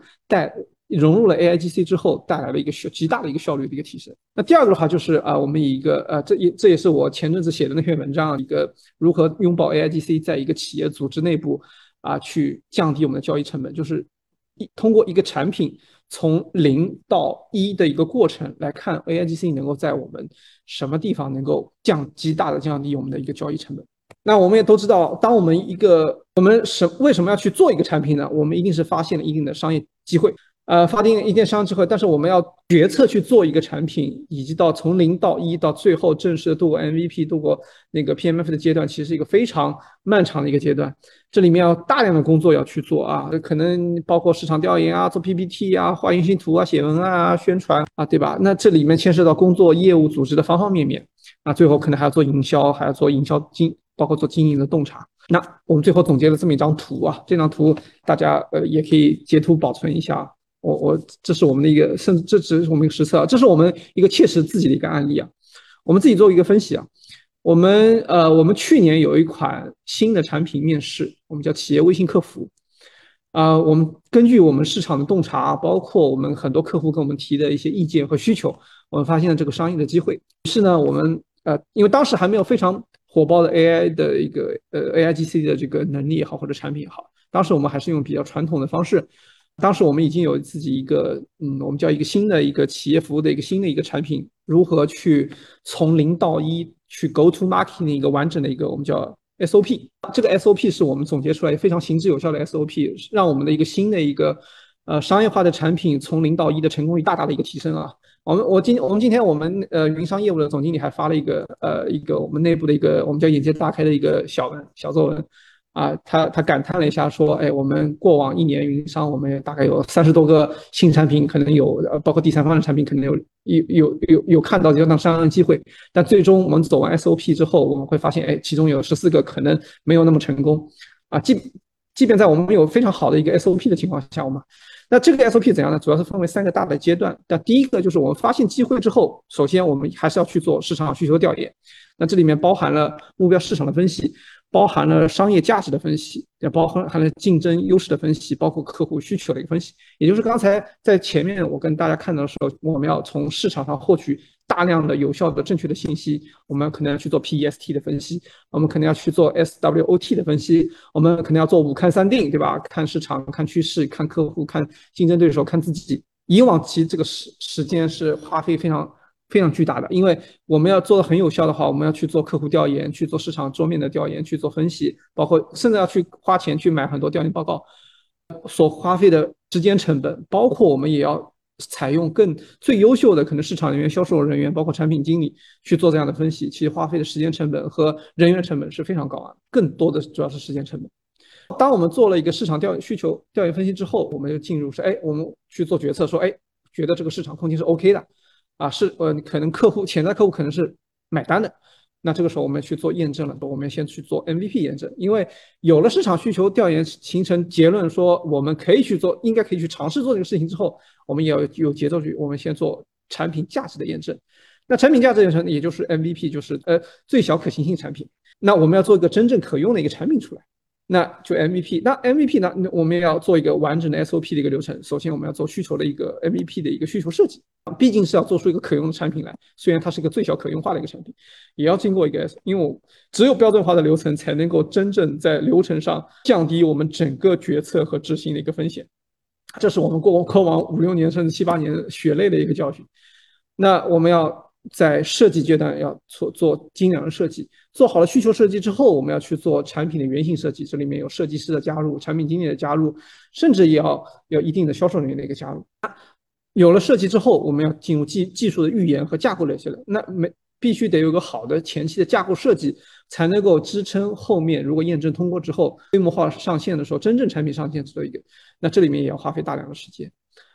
融入了 AIGC 之后带来了一个极大的一个效率的一个提升。那第二个的话就是我们以一个这也是我前阵子写的那篇文章，一个如何拥抱 AIGC 在一个企业组织内部去降低我们的交易成本，就是通过一个产品从0到1的一个过程来看 AIGC 能够在我们什么地方能够极大的降低我们的一个交易成本。那我们也都知道，当我们为什么要去做一个产品呢？我们一定是发现了一定的商业机会，发定一件商业机会，但是我们要决策去做一个产品，以及到从0到1到最后正式的度过 MVP、 度过那个 PMF 的阶段，其实是一个非常漫长的一个阶段。这里面要大量的工作要去做啊，可能包括市场调研啊、做 PPT 啊、画原型图啊、写文案啊、宣传啊，对吧？那这里面牵涉到工作、业务、组织的方方面面，那最后可能还要做营销，还要做营销包括做经营的洞察。那我们最后总结了这么一张图啊，这张图大家也可以截图保存一下。这是我们的一个，甚至这只是我们一个实测，这是我们一个切实自己的一个案例啊。我们自己做一个分析啊，我们去年有一款新的产品面试，我们叫企业微信客服啊。我们根据我们市场的洞察，包括我们很多客户跟我们提的一些意见和需求，我们发现了这个商业的机会。于是呢，我们因为当时还没有非常火爆的 AI 的一个AIGC 的这个能力也好，或者产品也好，当时我们还是用比较传统的方式。当时我们已经有自己一个我们叫一个新的一个企业服务的一个新的一个产品，如何去从零到一去 go to market 的一个完整的一个我们叫 SOP。 这个 SOP 是我们总结出来非常行之有效的 SOP， 让我们的一个新的一个商业化的产品从零到一的成功率大大的一个提升啊。我们今天云商业务的总经理还发了一个我们内部的一个我们叫眼界大开的一个小作文啊，他感叹了一下说，哎，我们过往一年云商我们大概有30多个新产品，可能有包括第三方的产品可能有看到这样商量的机会，但最终我们走完 SOP 之后，我们会发现，哎，其中有14个可能没有那么成功啊。即便在我们有非常好的一个 SOP 的情况下，我们那这个 SOP 怎样呢？主要是分为3个大的阶段。那第一个就是我们发现机会之后，首先我们还是要去做市场需求调研，那这里面包含了目标市场的分析，包含了商业价值的分析，也包含了竞争优势的分析，包括客户需求的一个分析。也就是刚才在前面我跟大家看到的时候，我们要从市场上获取大量的有效的正确的信息，我们可能要去做 PEST 的分析，我们可能要去做 SWOT 的分析，我们可能要做5看3定，对吧？看市场、看趋势、看客户、看竞争对手、看自己。以往其实这个时间是花费非常巨大的，因为我们要做的很有效的话，我们要去做客户调研，去做市场桌面的调研，去做分析，包括甚至要去花钱去买很多调研报告，所花费的时间成本，包括我们也要采用最优秀的可能市场人员、销售人员，包括产品经理去做这样的分析，其实花费的时间成本和人员成本是非常高啊，更多的主要是时间成本。当我们做了一个市场需求调研分析之后，我们就进入我们去做决策，说觉得这个市场空间是 OK 的啊，可能潜在客户可能是买单的，那这个时候我们去做验证了，我们先去做 MVP 验证，因为有了市场需求调研形成结论，说我们可以去做，应该可以去尝试做这个事情之后，我们也要有节奏去，我们先做产品价值的验证。那产品价值验证也就是 MVP， 就是最小可行性产品。那我们要做一个真正可用的一个产品出来，那就 MVP。 那 MVP 呢，我们也要做一个完整的 SOP 的一个流程，首先我们要做需求的一个 MVP 的一个需求设计，毕竟是要做出一个可用的产品来，虽然它是一个最小可用化的一个产品，也要经过一个，因为只有标准化的流程才能够真正在流程上降低我们整个决策和执行的一个风险，这是我们过往5-6年甚至7-8年血泪的一个教训。那我们要在设计阶段要做精良的设计，做好了需求设计之后，我们要去做产品的原型设计，这里面有设计师的加入、产品经理的加入，甚至也要有一定的销售人员的一个加入。有了设计之后，我们要进入技术的预研和架构类了，那必须得有个好的前期的架构设计，才能够支撑后面如果验证通过之后，规模化上线的时候，真正产品上线的一个，那这里面也要花费大量的时间。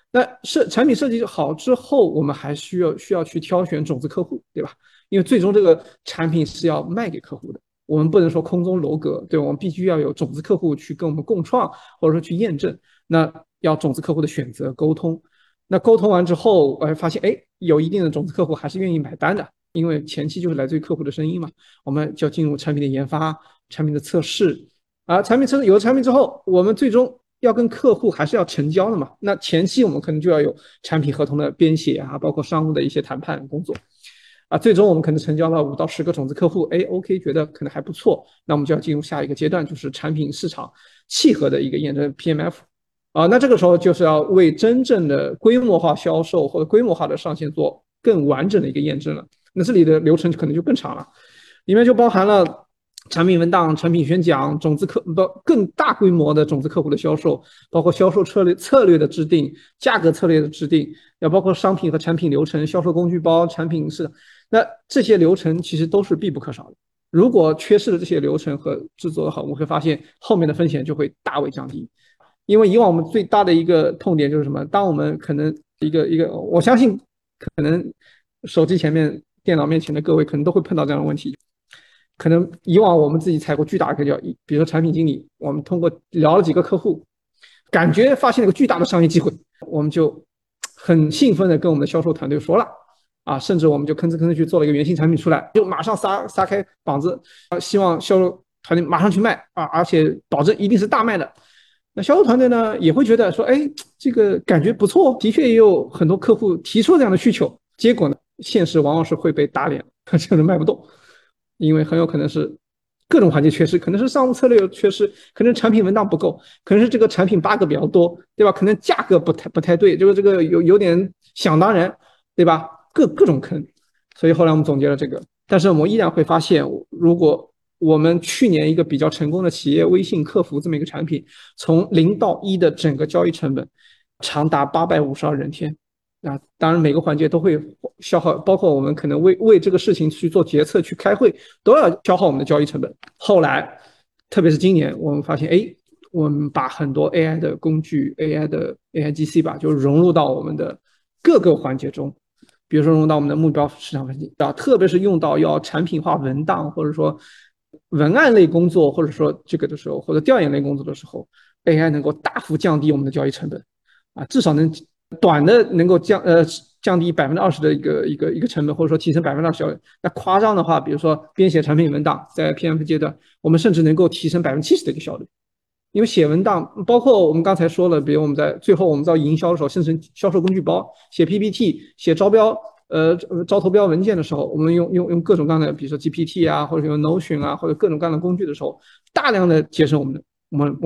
那产品设计好之后，我们还需要去挑选种子客户，对吧？因为最终这个产品是要卖给客户的，我们不能说空中楼阁，对，我们必须要有种子客户去跟我们共创，或者说去验证。那要种子客户的选择沟通，那沟通完之后，发现有一定的种子客户还是愿意买单的，因为前期就是来自于客户的声音嘛。我们就要进入产品的研发、产品的测试啊，产品测试有了产品之后，我们最终要跟客户还是要成交的嘛，那前期我们可能就要有产品合同的编写啊，包括商务的一些谈判工作啊，最终我们可能成交了5到10个种子客户，OK， 觉得可能还不错，那我们就要进入下一个阶段，就是产品市场契合的一个验证 PMF 啊，那这个时候就是要为真正的规模化销售或者规模化的上线做更完整的一个验证了，那这里的流程可能就更长了，里面就包含了产品文档、产品宣讲、更大规模的种子客户的销售，包括销售策略的制定、价格策略的制定，要包括商品和产品流程、销售工具包、产品是，那这些流程其实都是必不可少的。如果缺失了这些流程和制作的好，我们会发现后面的风险就会大为降低。因为以往我们最大的一个痛点就是什么？当我们可能一个，我相信可能手机前面、电脑面前的各位可能都会碰到这样的问题。可能以往我们自己踩过巨大的坑，比如说产品经理，我们通过聊了几个客户，感觉发现了个巨大的商业机会，我们就很兴奋的跟我们的销售团队说了啊，甚至我们就吭哧吭哧去做了一个原型产品出来，就马上撒开膀子，希望销售团队马上去卖啊，而且保证一定是大卖的。那销售团队呢也会觉得说，这个感觉不错，的确也有很多客户提出这样的需求，结果呢，现实往往是会被打脸，真的卖不动。因为很有可能是各种环节缺失，可能是商务策略有缺失，可能产品文档不够，可能是这个产品 bug 比较多，对吧？可能价格不太对，这个有点想当然，对吧？各种坑。所以后来我们总结了这个，但是我们依然会发现，如果我们去年一个比较成功的企业微信客服这么一个产品，从0到1的整个交易成本长达852人天啊，当然每个环节都会消耗，包括我们可能为这个事情去做决策、去开会，都要消耗我们的交易成本。后来，特别是今年，我们发现，哎，我们把很多 AI 的工具、AI 的 AIGC 吧，就融入到我们的各个环节中。比如说融入到我们的目标市场分析啊，特别是用到要产品化文档，或者说文案类工作，或者说这个的时候，或者调研类工作的时候 ，AI 能够大幅降低我们的交易成本啊，至少能。短的能够降低20%的一个成本，或者说提升20%效率。那夸张的话，比如说编写产品文档，在 PMF 阶段，我们甚至能够提升70%的一个效率。因为写文档，包括我们刚才说了，比如我们在最后我们在营销的时候，生成销售工具包、写 PPT、写招标招投标文件的时候，我们用各种各样的，比如说 GPT 啊，或者用 Notion 啊，或者各种各样的工具的时候，大量的节省我们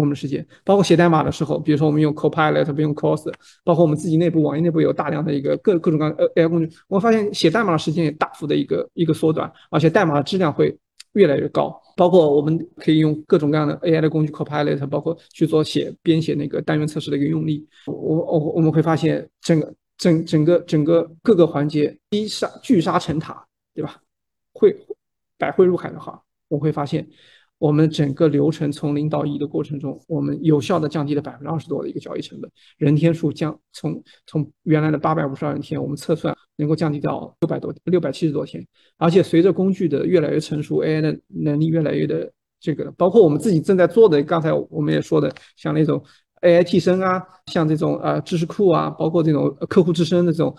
的世界，包括写代码的时候，比如说我们用 Copilot， 不用 Claude， 包括我们自己内部网页内部有大量的一个各种各样的 AI 工具，我发现写代码的时间也大幅的一个缩短，而且代码的质量会越来越高。包括我们可以用各种各样的 AI 的工具 Copilot， 包括去做编写那个单元测试的一个用力，我们会发现整个各个环节聚沙成塔，对吧？会百汇入海的话，我会发现。我们整个流程从0到1的过程中，我们有效的降低了20%多的一个交易成本，人天数将从原来的852人天，我们测算能够降低到670多天。而且随着工具的越来越成熟 ，AI 的能力越来越的这个，包括我们自己正在做的，刚才我们也说的，像那种 AI 替身啊，像这种知识库啊，包括这种客户之声的这种，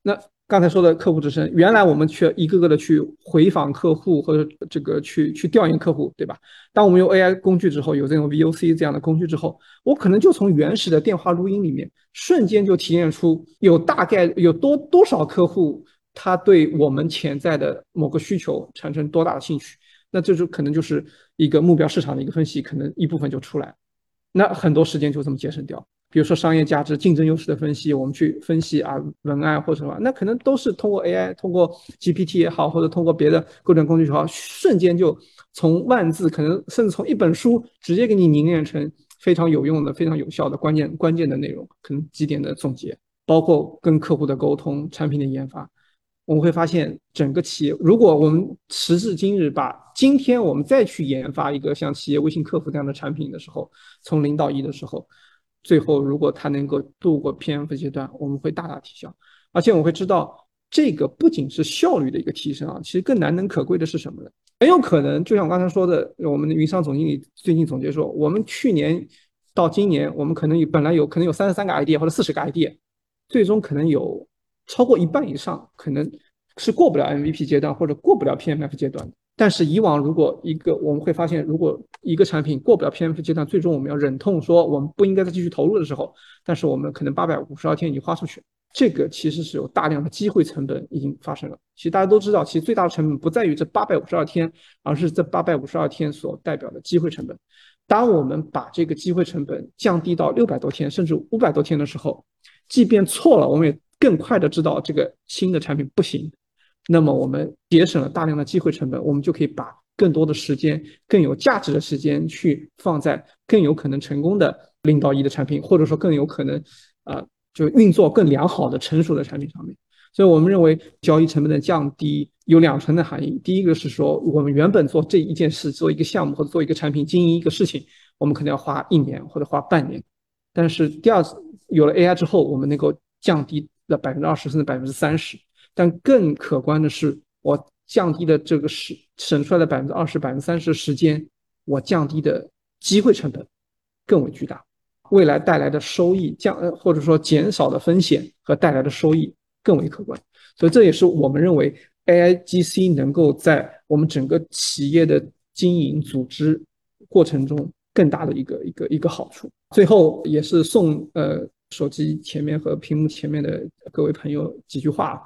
那。刚才说的客户之声，原来我们去一个个的去回访客户或者这个去调研客户，对吧？当我们用 AI 工具之后，有这种 VOC 这样的工具之后，我可能就从原始的电话录音里面瞬间就提炼出有大概有多少客户他对我们潜在的某个需求产生多大的兴趣，那这就可能就是一个目标市场的一个分析，可能一部分就出来，那很多时间就这么节省掉。比如说商业价值、竞争优势的分析，我们去分析啊文案或者什么，那可能都是通过 AI、通过 GPT 也好，或者通过别的各种工具也好，瞬间就从10000字，可能甚至从一本书，直接给你凝练成非常有用的、非常有效的关键的内容，可能几点的总结，包括跟客户的沟通、产品的研发，我们会发现整个企业，如果我们时至今日把今天我们再去研发一个像企业微信客服这样的产品的时候，从0到1的时候。最后，如果它能够度过 PMF 阶段，我们会大大提效，而且我会知道，这个不仅是效率的一个提升啊，其实更难能可贵的是什么呢？很有可能，就像我刚才说的，我们的云商总经理最近总结说，我们去年到今年，我们可能本来有33个 idea 或者40个 idea， 最终可能有超过一半以上，可能是过不了 MVP 阶段或者过不了 PMF 阶段的。但是以往如果我们会发现，如果一个产品过不了 PMF 阶段，最终我们要忍痛说我们不应该再继续投入的时候，但是我们可能852天已经花出去，这个其实是有大量的机会成本已经发生了。其实大家都知道，其实最大的成本不在于这852天，而是这852天所代表的机会成本。当我们把这个机会成本降低到600多天甚至500多天的时候，即便错了，我们也更快的知道这个新的产品不行。那么我们节省了大量的机会成本，我们就可以把更多的时间、更有价值的时间去放在更有可能成功的0到1的产品，或者说更有可能就运作更良好的成熟的产品上面。所以我们认为交易成本的降低有2层的含义。第一个是说，我们原本做这一件事、做一个项目或者做一个产品、经营一个事情，我们可能要花1年或者花半年，但是有了 AI 之后，我们能够降低了20%甚至30%。但更可观的是，我降低的这个省出来的20%、30%的时间，我降低的机会成本更为巨大，未来带来的收益或者说减少的风险和带来的收益更为可观。所以这也是我们认为 AIGC 能够在我们整个企业的经营组织过程中更大的一个好处。最后也是送手机前面和屏幕前面的各位朋友几句话。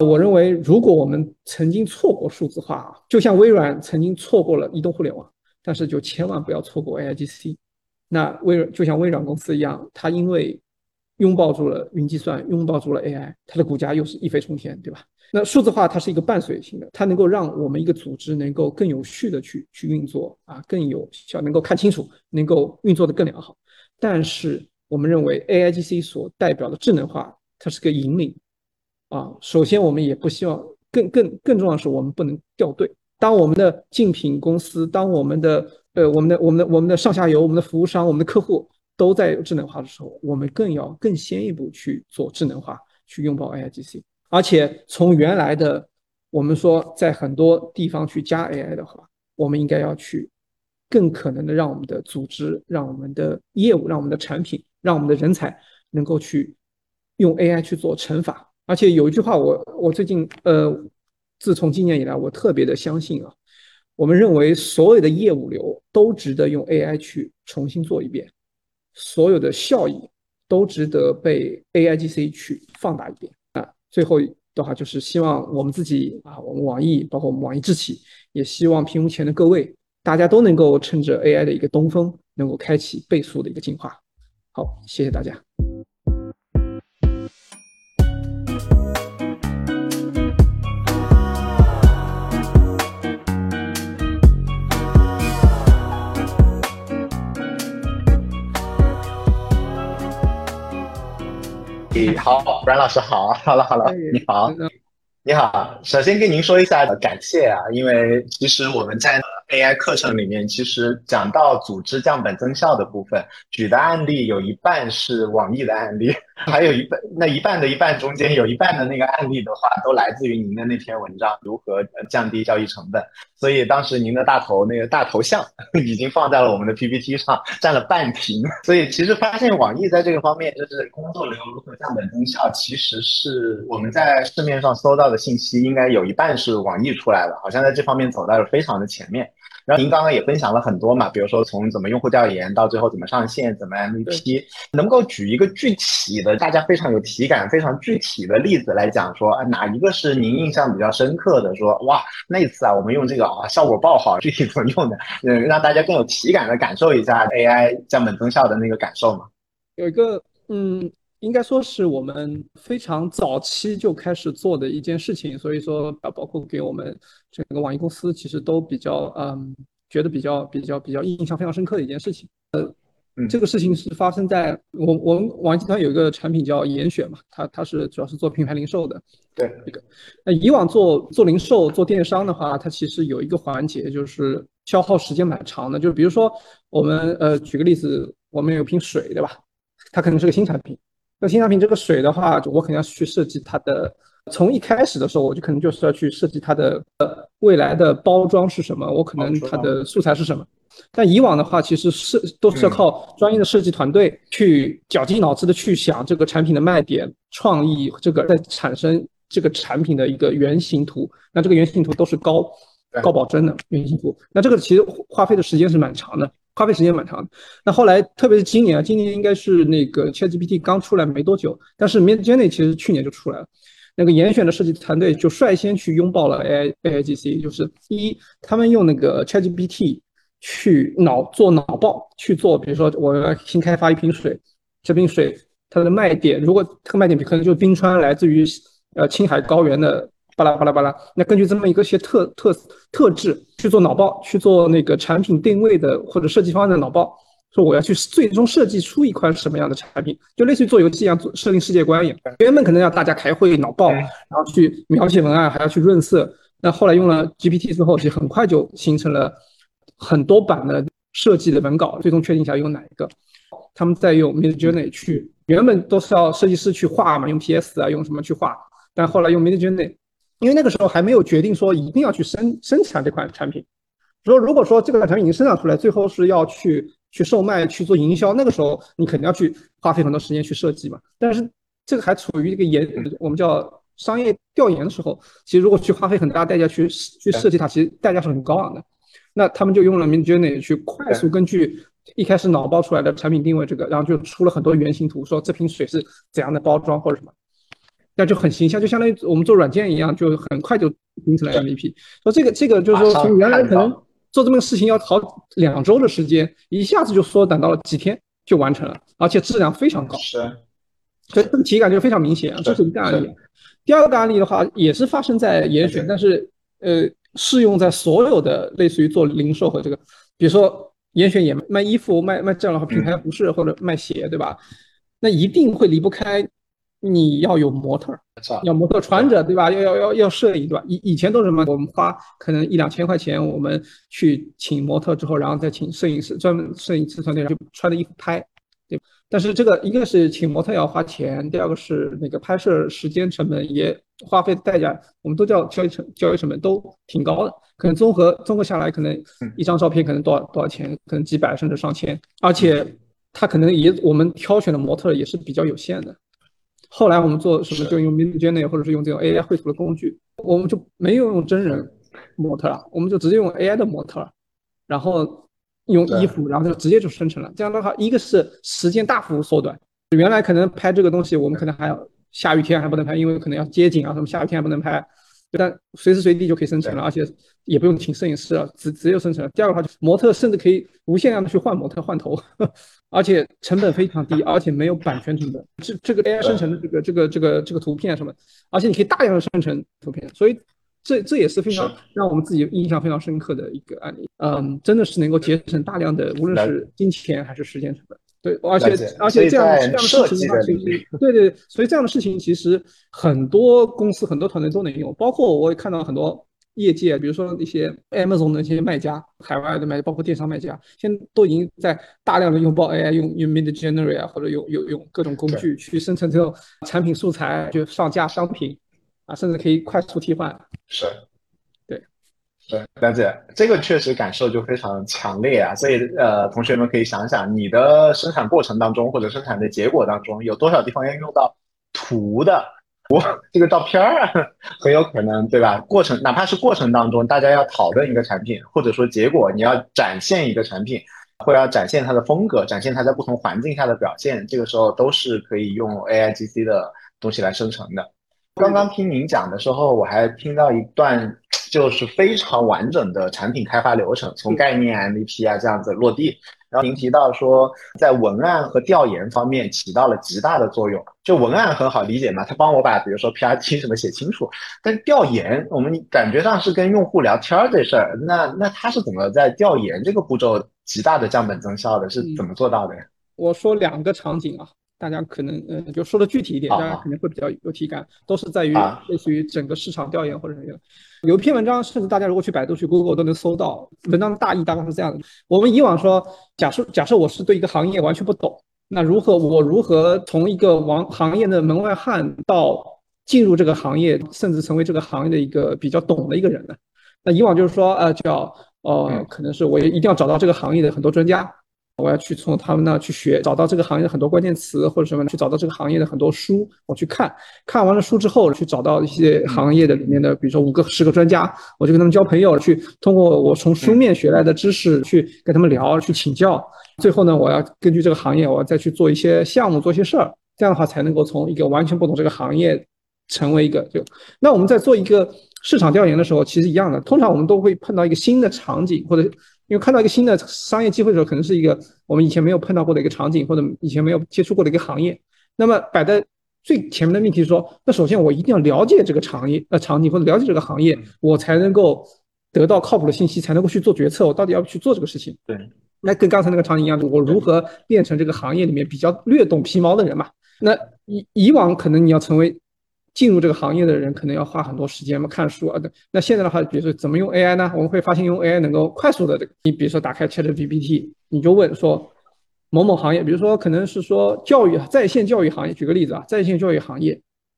我认为如果我们曾经错过数字化，就像微软曾经错过了移动互联网，但是就千万不要错过 AIGC。 那就像微软公司一样，它因为拥抱住了云计算，拥抱住了 AI， 它的股价又是一飞冲天，对吧？那数字化它是一个伴随性的，它能够让我们一个组织能够更有序的去运作啊，更有效，能够看清楚，能够运作的更良好。但是我们认为 AIGC 所代表的智能化，它是个引领啊。首先我们也不希望，更重要的是我们不能掉队。当我们的竞品公司，当我们的我们的上下游，我们的服务商，我们的客户都在智能化的时候，我们更要更先一步去做智能化，去拥抱 AIGC。 而且从原来的我们说在很多地方去加 AI 的话，我们应该要去更可能的让我们的组织，让我们的业务，让我们的产品，让我们的人才能够去用 AI 去做乘法。而且有一句话我最近自从今年以来我特别的相信啊，我们认为所有的业务流都值得用 AI 去重新做一遍，所有的效益都值得被 AIGC 去放大一遍啊。最后的话就是希望我们自己啊，我们网易，包括我们网易智企，也希望屏幕前的各位，大家都能够趁着 AI 的一个东风，能够开启倍速的一个进化。好，谢谢大家。好，阮老师好。好了，你好，你好。首先跟您说一下感谢啊，因为其实我们在 AI 课程里面，其实讲到组织降本增效的部分，举的案例有一半是网易的案例，还有一半，那一半的一半中间有一半的那个案例的话，都来自于您的那篇文章，如何降低交易成本。所以当时您的大头像已经放在了我们的 PPT 上，占了半屏。所以其实发现网易在这个方面，就是工作流如何降本增效，其实是我们在市面上搜到的信息应该有一半是网易出来了，好像在这方面走到了非常的前面。然后您刚刚也分享了很多嘛，比如说从怎么用户调研到最后怎么上线，怎么 MVP， 能够举一个具体的大家非常有体感非常具体的例子来讲，说哪一个是您印象比较深刻的，说哇那次啊我们用这个啊效果爆好，具体怎么用的，让大家更有体感的感受一下 AI 降本增效的那个感受嘛。有一个应该说是我们非常早期就开始做的一件事情，所以说包括给我们整个网易公司其实都比较觉得比较印象非常深刻的一件事情。这个事情是发生在我们网易集团有一个产品叫严选嘛，它是主要是做品牌零售的。对，那以往做零售做电商的话，它其实有一个环节就是消耗时间蛮长的，就是比如说我们举个例子，我们有瓶水对吧，它可能是个新产品。那新产品这个水的话，我肯定要去设计它的，从一开始的时候我就可能就是要去设计它的未来的包装是什么，我可能它的素材是什么。但以往的话其实都是靠专业的设计团队去绞尽脑汁的去想这个产品的卖点创意，这个再产生这个产品的一个原型图，那这个原型图都是高保真的原型图，那这个其实花费时间蛮长的。那后来特别是今年应该是那个 ChatGPT 刚出来没多久，但是 Midjourney 其实去年就出来了，那个严选的设计团队就率先去拥抱了 AIGC， 就是他们用那个 ChatGPT 去做脑爆，去做比如说我要新开发一瓶水，这瓶水它的卖点，如果这个卖点可能就是冰川来自于青海高原的巴拉巴拉巴拉，那根据这么一个些特质去做脑爆，去做那个产品定位的或者设计方案的脑爆，说我要去最终设计出一款什么样的产品，就类似于做游戏一样，设定世界观一样。原本可能要大家开会脑爆，然后去描写文案，还要去润色，那后来用了 GPT 之后，其实很快就形成了很多版的设计的文稿，最终确定一下用哪一个。他们在用 Midjourney 去，原本都是要设计师去画嘛，用 PS 啊用什么去画，但后来用 Midjourney，因为那个时候还没有决定说一定要去生产这款产品，说如果说这款产品已经生产出来，最后是要去售卖去做营销，那个时候你肯定要去花费很多时间去设计嘛。但是这个还处于一个我们叫商业调研的时候，其实如果去花费很大代价去设计它，其实代价是很高昂的。那他们就用了 Midjourney 去快速根据一开始脑爆出来的产品定位这个，然后就出了很多原型图，说这瓶水是怎样的包装或者什么。那就很形象，就相当于我们做软件一样，就很快就形成了 MVP。说这个就是说，从原来可能做这么个事情要好2周的时间，一下子就缩短到了几天就完成了，而且质量非常高。是，所以这个体感就非常明显。这是一个案例。第二个案例的话，也是发生在严选，但是适用在所有的类似于做零售和这个，比如说严选也卖衣服、卖这样的品牌服饰或者卖鞋，对吧？那一定会离不开。你要有模特，要模特穿着，对吧？要摄影，对吧？以前都是什么？我们花可能1-2000块钱，我们去请模特之后，然后再请摄影师，专门摄影师团队，然后穿着衣服拍，对吧？但是这个一个是请模特要花钱，第二个是那个拍摄时间成本也花费代价，我们都叫交易成本都挺高的，可能综合下来，可能一张照片可能多少钱，可能几百甚至上千，而且他可能也我们挑选的模特也是比较有限的。后来我们做什么就用 Midjourney 或者是用这种 AI 绘图的工具，我们就没有用真人模特了，我们就直接用 AI 的模特，然后用衣服，然后就直接就生成了。这样的话，一个是时间大幅缩短，原来可能拍这个东西我们可能还要下雨天还不能拍，因为可能要街景啊什么，下雨天还不能拍，但随时随地就可以生成了，而且也不用请摄影师了，直接生成了。第二个话，模特甚至可以无限量的去换模特换头，而且成本非常低，而且没有版权成本。这个 AI 生成的这个图片什么，而且你可以大量的生成图片，所以这也是非常让我们自己印象非常深刻的一个案例。真的是能够节省大量的无论是金钱还是时间成本。对，而且这样的事情，对，所以这样的事情其实很多公司很多团队都能用，包括我也看到很多业界，比如说一些 Amazon 的一些卖家，海外的卖家，包括电商卖家，现在都已经在大量的拥抱 AI， 用 Midjourney 啊，或者用各种工具去生成这种产品素材，就上架商品啊，甚至可以快速替换。是。对，了解，这个确实感受就非常强烈啊，所以同学们可以想想，你的生产过程当中或者生产的结果当中，有多少地方要用到图的？这个照片很有可能，对吧？过程哪怕是过程当中，大家要讨论一个产品，或者说结果你要展现一个产品，或者要展现它的风格，展现它在不同环境下的表现，这个时候都是可以用 AIGC 的东西来生成的。刚刚听您讲的时候，我还听到一段。就是非常完整的产品开发流程，从概念 MVP 啊这样子落地。然后您提到说，在文案和调研方面起到了极大的作用。就文案很好理解嘛，他帮我把比如说 PRT 什么写清楚。但调研，我们感觉上是跟用户聊天这事儿，那他是怎么在调研这个步骤极大的降本增效的？是怎么做到的？我说2个场景啊。大家可能就说的具体一点，大家可能会比较有体感，都是在于类似于整个市场调研或者什么样。有一篇文章，甚至大家如果去百度、去 Google 都能搜到。文章的大意大概是这样的：我们以往说，假设我是对一个行业完全不懂，那我如何从一个行业的门外汉到进入这个行业，甚至成为这个行业的一个比较懂的一个人呢？那以往就是说，可能是我一定要找到这个行业的很多专家。我要去从他们那去学，找到这个行业的很多关键词或者什么，去找到这个行业的很多书，我去看完了书之后，去找到一些行业的里面的，比如说5个、10个专家，我就跟他们交朋友，去通过我从书面学来的知识去跟他们聊，去请教。最后呢，我要根据这个行业，我要再去做一些项目，做一些事儿，这样的话才能够从一个完全不懂这个行业成为一个就。那我们在做一个市场调研的时候，其实一样的，通常我们都会碰到一个新的场景或者。因为看到一个新的商业机会的时候，可能是一个我们以前没有碰到过的一个场景，或者以前没有接触过的一个行业。那么摆在最前面的命题是说，那首先我一定要了解这个场景或者了解这个行业，我才能够得到靠谱的信息，才能够去做决策，我到底要不去做这个事情。对，那跟刚才那个场景一样，我如何变成这个行业里面比较略懂皮毛的人嘛？那以往可能你要成为进入这个行业的人，可能要花很多时间嘛，看书啊。那现在的话，比如说怎么用 AI 呢？我们会发现用 AI 能够快速的这个，你比如说打开 ChatGPT， 你就问说某某行业，比如说可能是说教育在线教育行业，举个例子啊，在线教育行业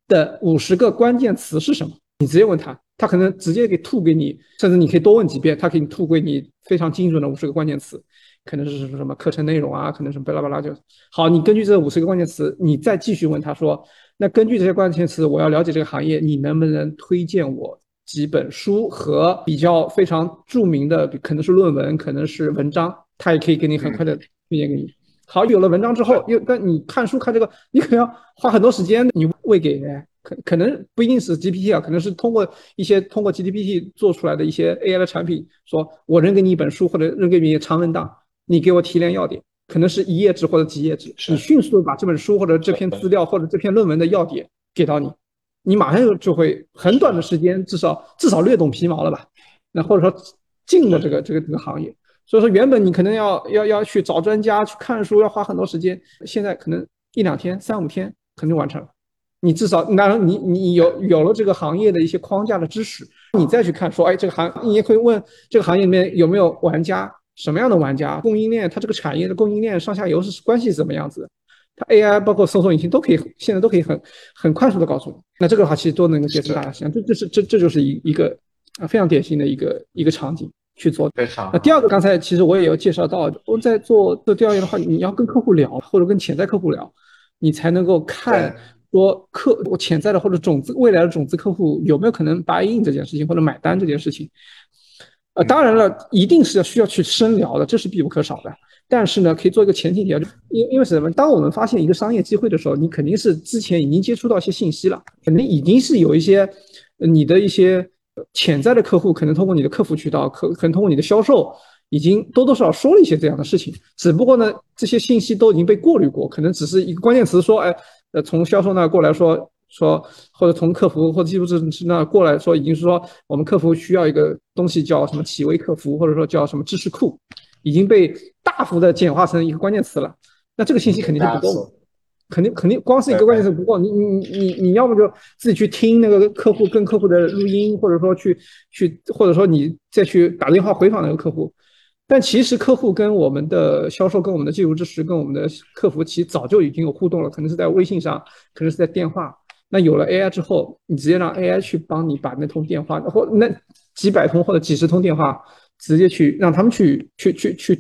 的50个关键词是什么？你直接问他，他可能直接给吐给你，甚至你可以多问几遍，他给你吐给你非常精准的50个关键词，可能是什么课程内容啊，可能是巴拉巴拉就好。你根据这50个关键词，你再继续问他说。那根据这些关键词，我要了解这个行业，你能不能推荐我几本书和比较非常著名的，可能是论文，可能是文章，他也可以给你很快的推荐给你。好，有了文章之后，又但你看书看这个，你可能要花很多时间，你喂给可能不一定是 GPT 啊，可能是通过 GPT 做出来的一些 AI 的产品，说我扔给你一本书或者扔给你长文档，你给我提炼要点，可能是一页纸或者几页纸，你迅速的把这本书或者这篇资料或者这篇论文的要点给到你，你马上就会很短的时间至少略懂皮毛了吧，那或者说进了这个行业。所以说原本你可能要去找专家去看书要花很多时间，现在可能一两天三五天可能就完成了。你至少你有了这个行业的一些框架的知识，你再去看说，哎，这个行业，你也会问这个行业里面有没有玩家，什么样的玩家，供应链，它这个产业的供应链上下游是关系是怎么样子，它 AI 包括搜索引擎都可以，现在都可以很快速的告诉你。那这个的话其实都能够解释大家想，这就是一个非常典型的一个场景去做。那第二个，刚才其实我也有介绍到，我在做调研的话，你要跟客户聊或者跟潜在客户聊，你才能够看说潜在的或者种子未来的种子客户有没有可能buy in这件事情或者买单这件事情。当然了，一定是需要去深聊的，这是必不可少的。但是呢，可以做一个前提条件，因为什么？当我们发现一个商业机会的时候，你肯定是之前已经接触到一些信息了，肯定已经是有一些你的一些潜在的客户，可能通过你的客服渠道，可能通过你的销售，已经多多少少说了一些这样的事情。只不过呢，这些信息都已经被过滤过，可能只是一个关键词说，哎，从销售那过来说，或者从客服或者技术支持那过来说，已经是说我们客服需要一个东西叫什么企微客服，或者说叫什么知识库，已经被大幅的简化成一个关键词了。那这个信息肯定是不够的，肯定光是一个关键词不够，你要么就自己去听那个客户跟客户的录音，或者说去或者说你再去打电话回访那个客户。但其实客户跟我们的销售跟我们的技术支持跟我们的客服其实早就已经有互动了，可能是在微信上，可能是在电话。那有了 AI 之后，你直接让 AI 去帮你把那通电话或那几百通或者几十通电话直接去让他们去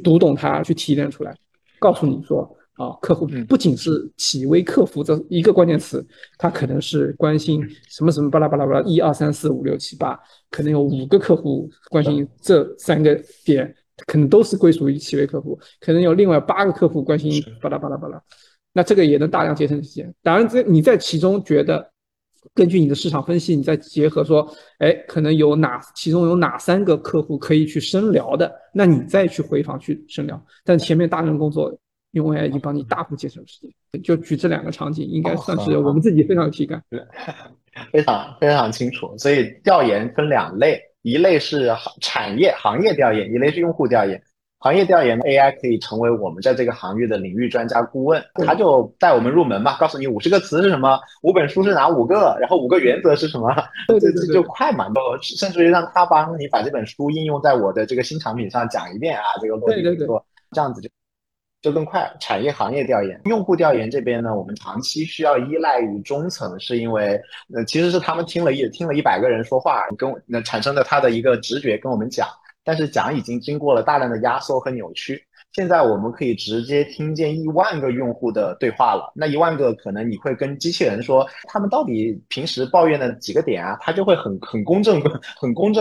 读懂它，去提炼出来，告诉你说啊，客户不仅是企微客服这一个关键词，他可能是关心什么什么巴拉巴拉巴拉1234567，可能有5个客户关心这3个点，可能都是归属于企微客户，可能有另外8个客户关心巴拉巴拉巴拉。那这个也能大量节省时间。当然你在其中觉得根据你的市场分析，你再结合说，哎，可能有其中有哪3个客户可以去深聊的，那你再去回访去深聊。但前面大量工作用 AI 已经帮你大幅节省时间。就举这2个场景应该算是我们自己非常有体感。非常非常清楚。所以调研分2类，一类是产业行业调研，一类是用户调研。行业调研 AI 可以成为我们在这个行业的领域专家顾问，他就带我们入门嘛，告诉你50个词是什么，5本书是哪5个，然后5个原则是什么，这就快嘛，甚至于让他帮你把这本书应用在我的这个新产品上讲一遍啊，这个落地工作，这样子就更快。产业行业调研，用户调研这边呢，我们长期需要依赖于中层，是因为其实是他们听了100个人说话，跟产生的他的一个直觉跟我们讲。但是讲已经经过了大量的压缩和扭曲，现在我们可以直接听见1万个用户的对话了。那1万个可能你会跟机器人说他们到底平时抱怨的几个点啊，他就会很公正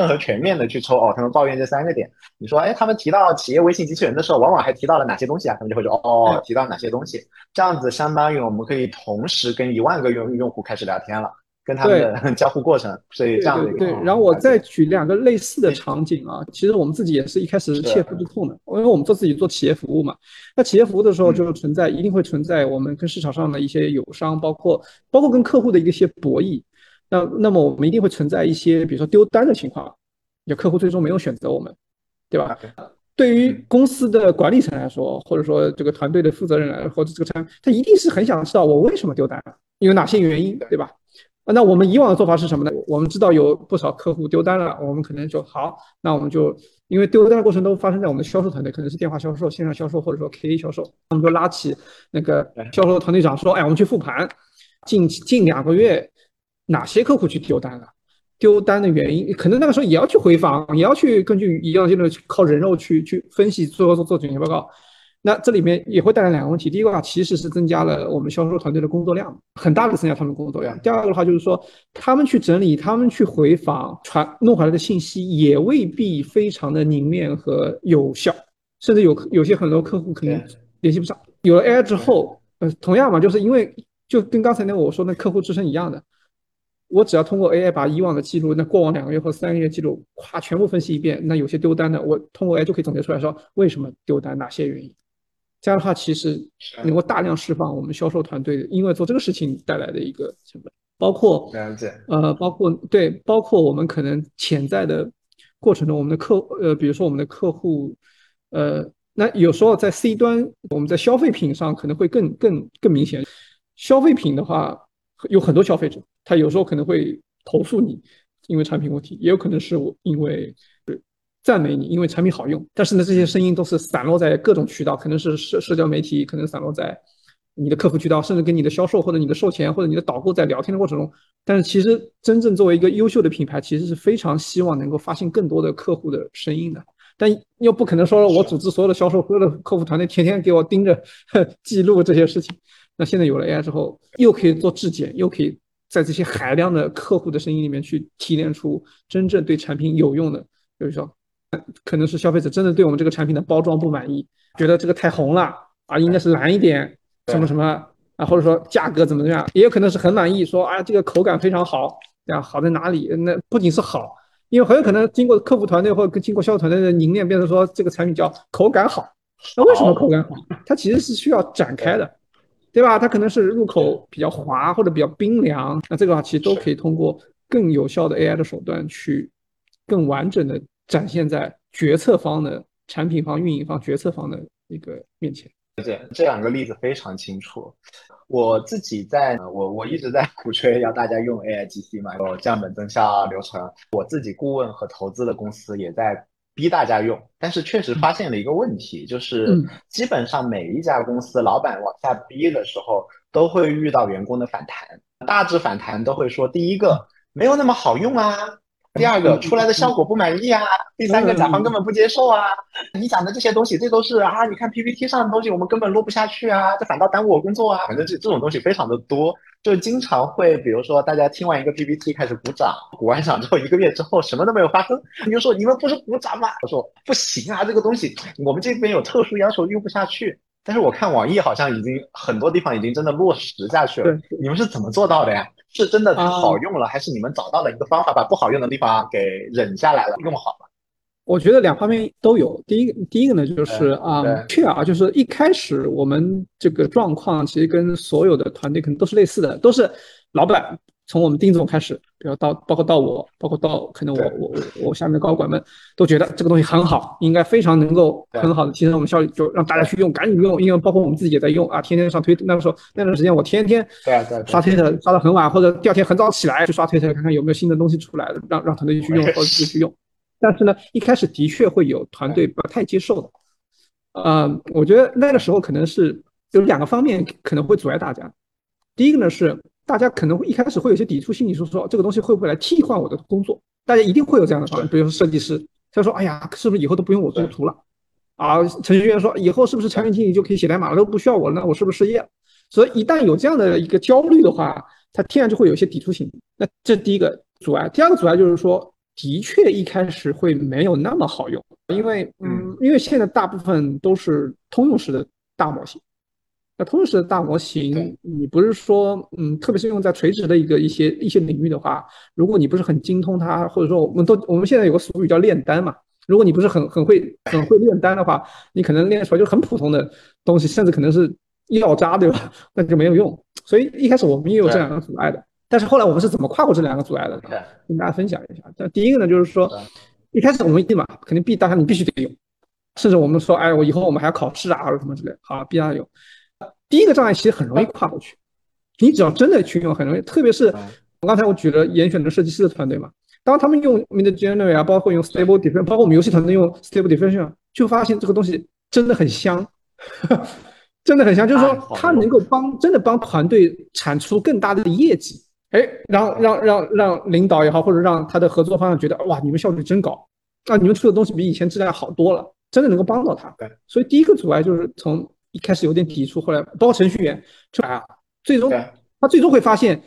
和全面的去抽，哦，他们抱怨这3个点。你说，哎，他们提到企业微信机器人的时候往往还提到了哪些东西啊，他们就会说，哦，提到哪些东西。这样子相当于我们可以同时跟1万个用户开始聊天了，跟他们的交互过程。所以这样的一个。对，然后我再举2个类似的场景啊，其实我们自己也是一开始是切肤之痛的，因为我们自己做企业服务嘛。那企业服务的时候就一定会存在我们跟市场上的一些友商，包括跟客户的一些博弈。那么我们一定会存在一些比如说丢单的情况，有客户最终没有选择我们，对吧？对于公司的管理层来说，或者说这个团队的负责人来说，或者这个产品，他一定是很想知道我为什么丢单，有哪些原因，对吧？那我们以往的做法是什么呢？我们知道有不少客户丢单了，我们可能就好，那我们就因为丢单的过程都发生在我们的销售团队，可能是电话销售、线上销售或者说 KA 销售，我们就拉起那个销售团队长说，哎，我们去复盘近2个月哪些客户去丢单了，丢单的原因，可能那个时候也要去回访，也要去根据一样的靠人肉去分析，最后做总结报告。那这里面也会带来2个问题，第一个话其实是增加了我们销售团队的工作量，很大的增加他们的工作量。第二个的话就是说，他们去整理，他们去回访弄回来的信息也未必非常的凝练和有效，甚至有些很多客户可能联系不上。有了 AI 之后，同样嘛，就是因为就跟刚才那我说那客户支撑一样的，我只要通过 AI 把以往的记录，那过往2个月或3个月记录，咵全部分析一遍，那有些丢单的，我通过 AI 就可以总结出来说为什么丢单，哪些原因。这样的话，其实能够大量释放我们销售团队因为做这个事情带来的一个成本，包括包括我们可能潜在的过程中，我们的比如说我们的客户，那有时候在 C 端，我们在消费品上可能会更明显。消费品的话，有很多消费者，他有时候可能会投诉你，因为产品问题，也有可能是因为赞美你，因为产品好用。但是呢，这些声音都是散落在各种渠道，可能是社交媒体，可能散落在你的客服渠道，甚至跟你的销售或者你的售前或者你的导购在聊天的过程中。但是其实真正作为一个优秀的品牌，其实是非常希望能够发现更多的客户的声音的。但又不可能说我组织所有的销售、所有的客服团队天天给我盯着记录这些事情。那现在有了 AI 之后，又可以做质检，又可以在这些海量的客户的声音里面去提炼出真正对产品有用的。比如说，可能是消费者真的对我们这个产品的包装不满意，觉得这个太红了啊，应该是蓝一点，什么什么啊，或者说价格怎么样，也有可能是很满意，说啊这个口感非常好，啊好在哪里？那不仅是好。因为很有可能经过客服团队或者经过销售团队的凝练，变成说这个产品叫口感好。那为什么口感好？它其实是需要展开的，对吧？它可能是入口比较滑或者比较冰凉，那这个其实都可以通过更有效的 AI 的手段去更完整的展现在决策方的产品方、运营方、决策方的一个面前。这2个例子非常清楚。我自己在我一直在鼓吹要大家用 AIGC 嘛，有降本增效流程。我自己顾问和投资的公司也在逼大家用，但是确实发现了一个问题，就是基本上每一家公司老板往下逼的时候都会遇到员工的反弹，大致反弹都会说，第一个没有那么好用啊，第2个出来的效果不满意啊，第3个甲方根本不接受啊，你讲的这些东西这都是啊，你看 PPT 上的东西我们根本录不下去啊，这反倒耽误我工作啊，反正这种东西非常的多，就经常会比如说大家听完一个 PPT 开始鼓掌，鼓完掌之后1个月之后什么都没有发生，你就说你们不是鼓掌吗？我说不行啊，这个东西我们这边有特殊要求用不下去，但是我看网易好像已经很多地方已经真的落实下去了，你们是怎么做到的呀？是真的好用了，还是你们找到了一个方法把不好用的地方给忍下来了，用好了？我觉得2方面都有。第一个呢，就是就是一开始我们这个状况其实跟所有的团队可能都是类似的，都是老板从我们丁总开始，比如包括到我，包括到可能我下面的高管们都觉得这个东西很好，应该非常能够很好的提升我们效率，就让大家去用，赶紧用，因为包括我们自己也在用啊，天天上推特，那个时候那段时间我天天刷推特刷到很晚，或者第2天很早起来去刷推特看看有没有新的东西出来，让团队去用或者自己去用。但是呢，一开始的确会有团队不太接受的，我觉得那个时候可能是有2个方面可能会阻碍大家。第一个呢是，大家可能一开始会有些抵触心理，说这个东西会不会来替换我的工作？大家一定会有这样的方案，比如说设计师，他说：“哎呀，是不是以后都不用我做图了？”啊，程序员说：“以后是不是产品经理就可以写代码了，都不需要我了？那我是不是失业了？”所以一旦有这样的一个焦虑的话，他天然就会有些抵触心理。那这第一个阻碍，第2个阻碍就是说，的确一开始会没有那么好用，因为现在大部分都是通用式的大模型。那通用式的大模型，你不是说，特别是用在垂直的一些领域的话，如果你不是很精通它，或者说我们现在有个俗语叫炼丹嘛，如果你不是很会炼丹的话，你可能炼出来就很普通的东西，甚至可能是药渣，对吧？那就没有用。所以一开始我们也有这2个阻碍的，但是后来我们是怎么跨过这2个阻碍的呢？跟大家分享一下。第一个呢，就是说一开始我们一定嘛，肯定逼大家你必须得用，甚至我们说，哎，我以后我们还要考试啊，或者什么之类，好，逼大家用。第一个障碍其实很容易跨过去，你只要真的去用很容易，特别是我刚才举了严选的设计师的团队嘛，当他们用 Midjourney 啊，包括用 Stable Diffusion， 包括我们游戏团队用 Stable Diffusion， 就发现这个东西真的很香真的很香，就是说它能够真的帮团队产出更大的业绩，让领导也好，或者让他的合作方觉得，哇，你们效率真高啊，你们出的东西比以前质量好多了，真的能够帮到他。所以第一个阻碍就是从一开始有点抵触，后来包括程序员，最终会发现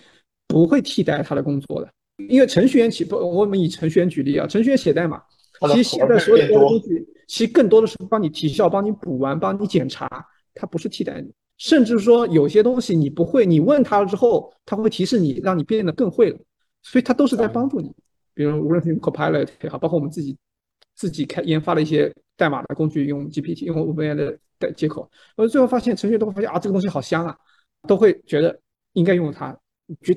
不会替代他的工作的，因为程序员我们以程序员举例啊，程序员写代码，其实现在所有的东西其实更多的是帮你提效，帮你补完，帮你检查，它不是替代你，甚至说有些东西你不会，你问他了之后，他会提示你，让你变得更会了，所以它都是在帮助你。比如无论是用 Copilot 也好，包括我们自己研发了一些代码的工具，用 GPT， 用 OpenAI 的接口，我最后发现程序员都会发现啊，这个东西好香啊，都会觉得应该用它，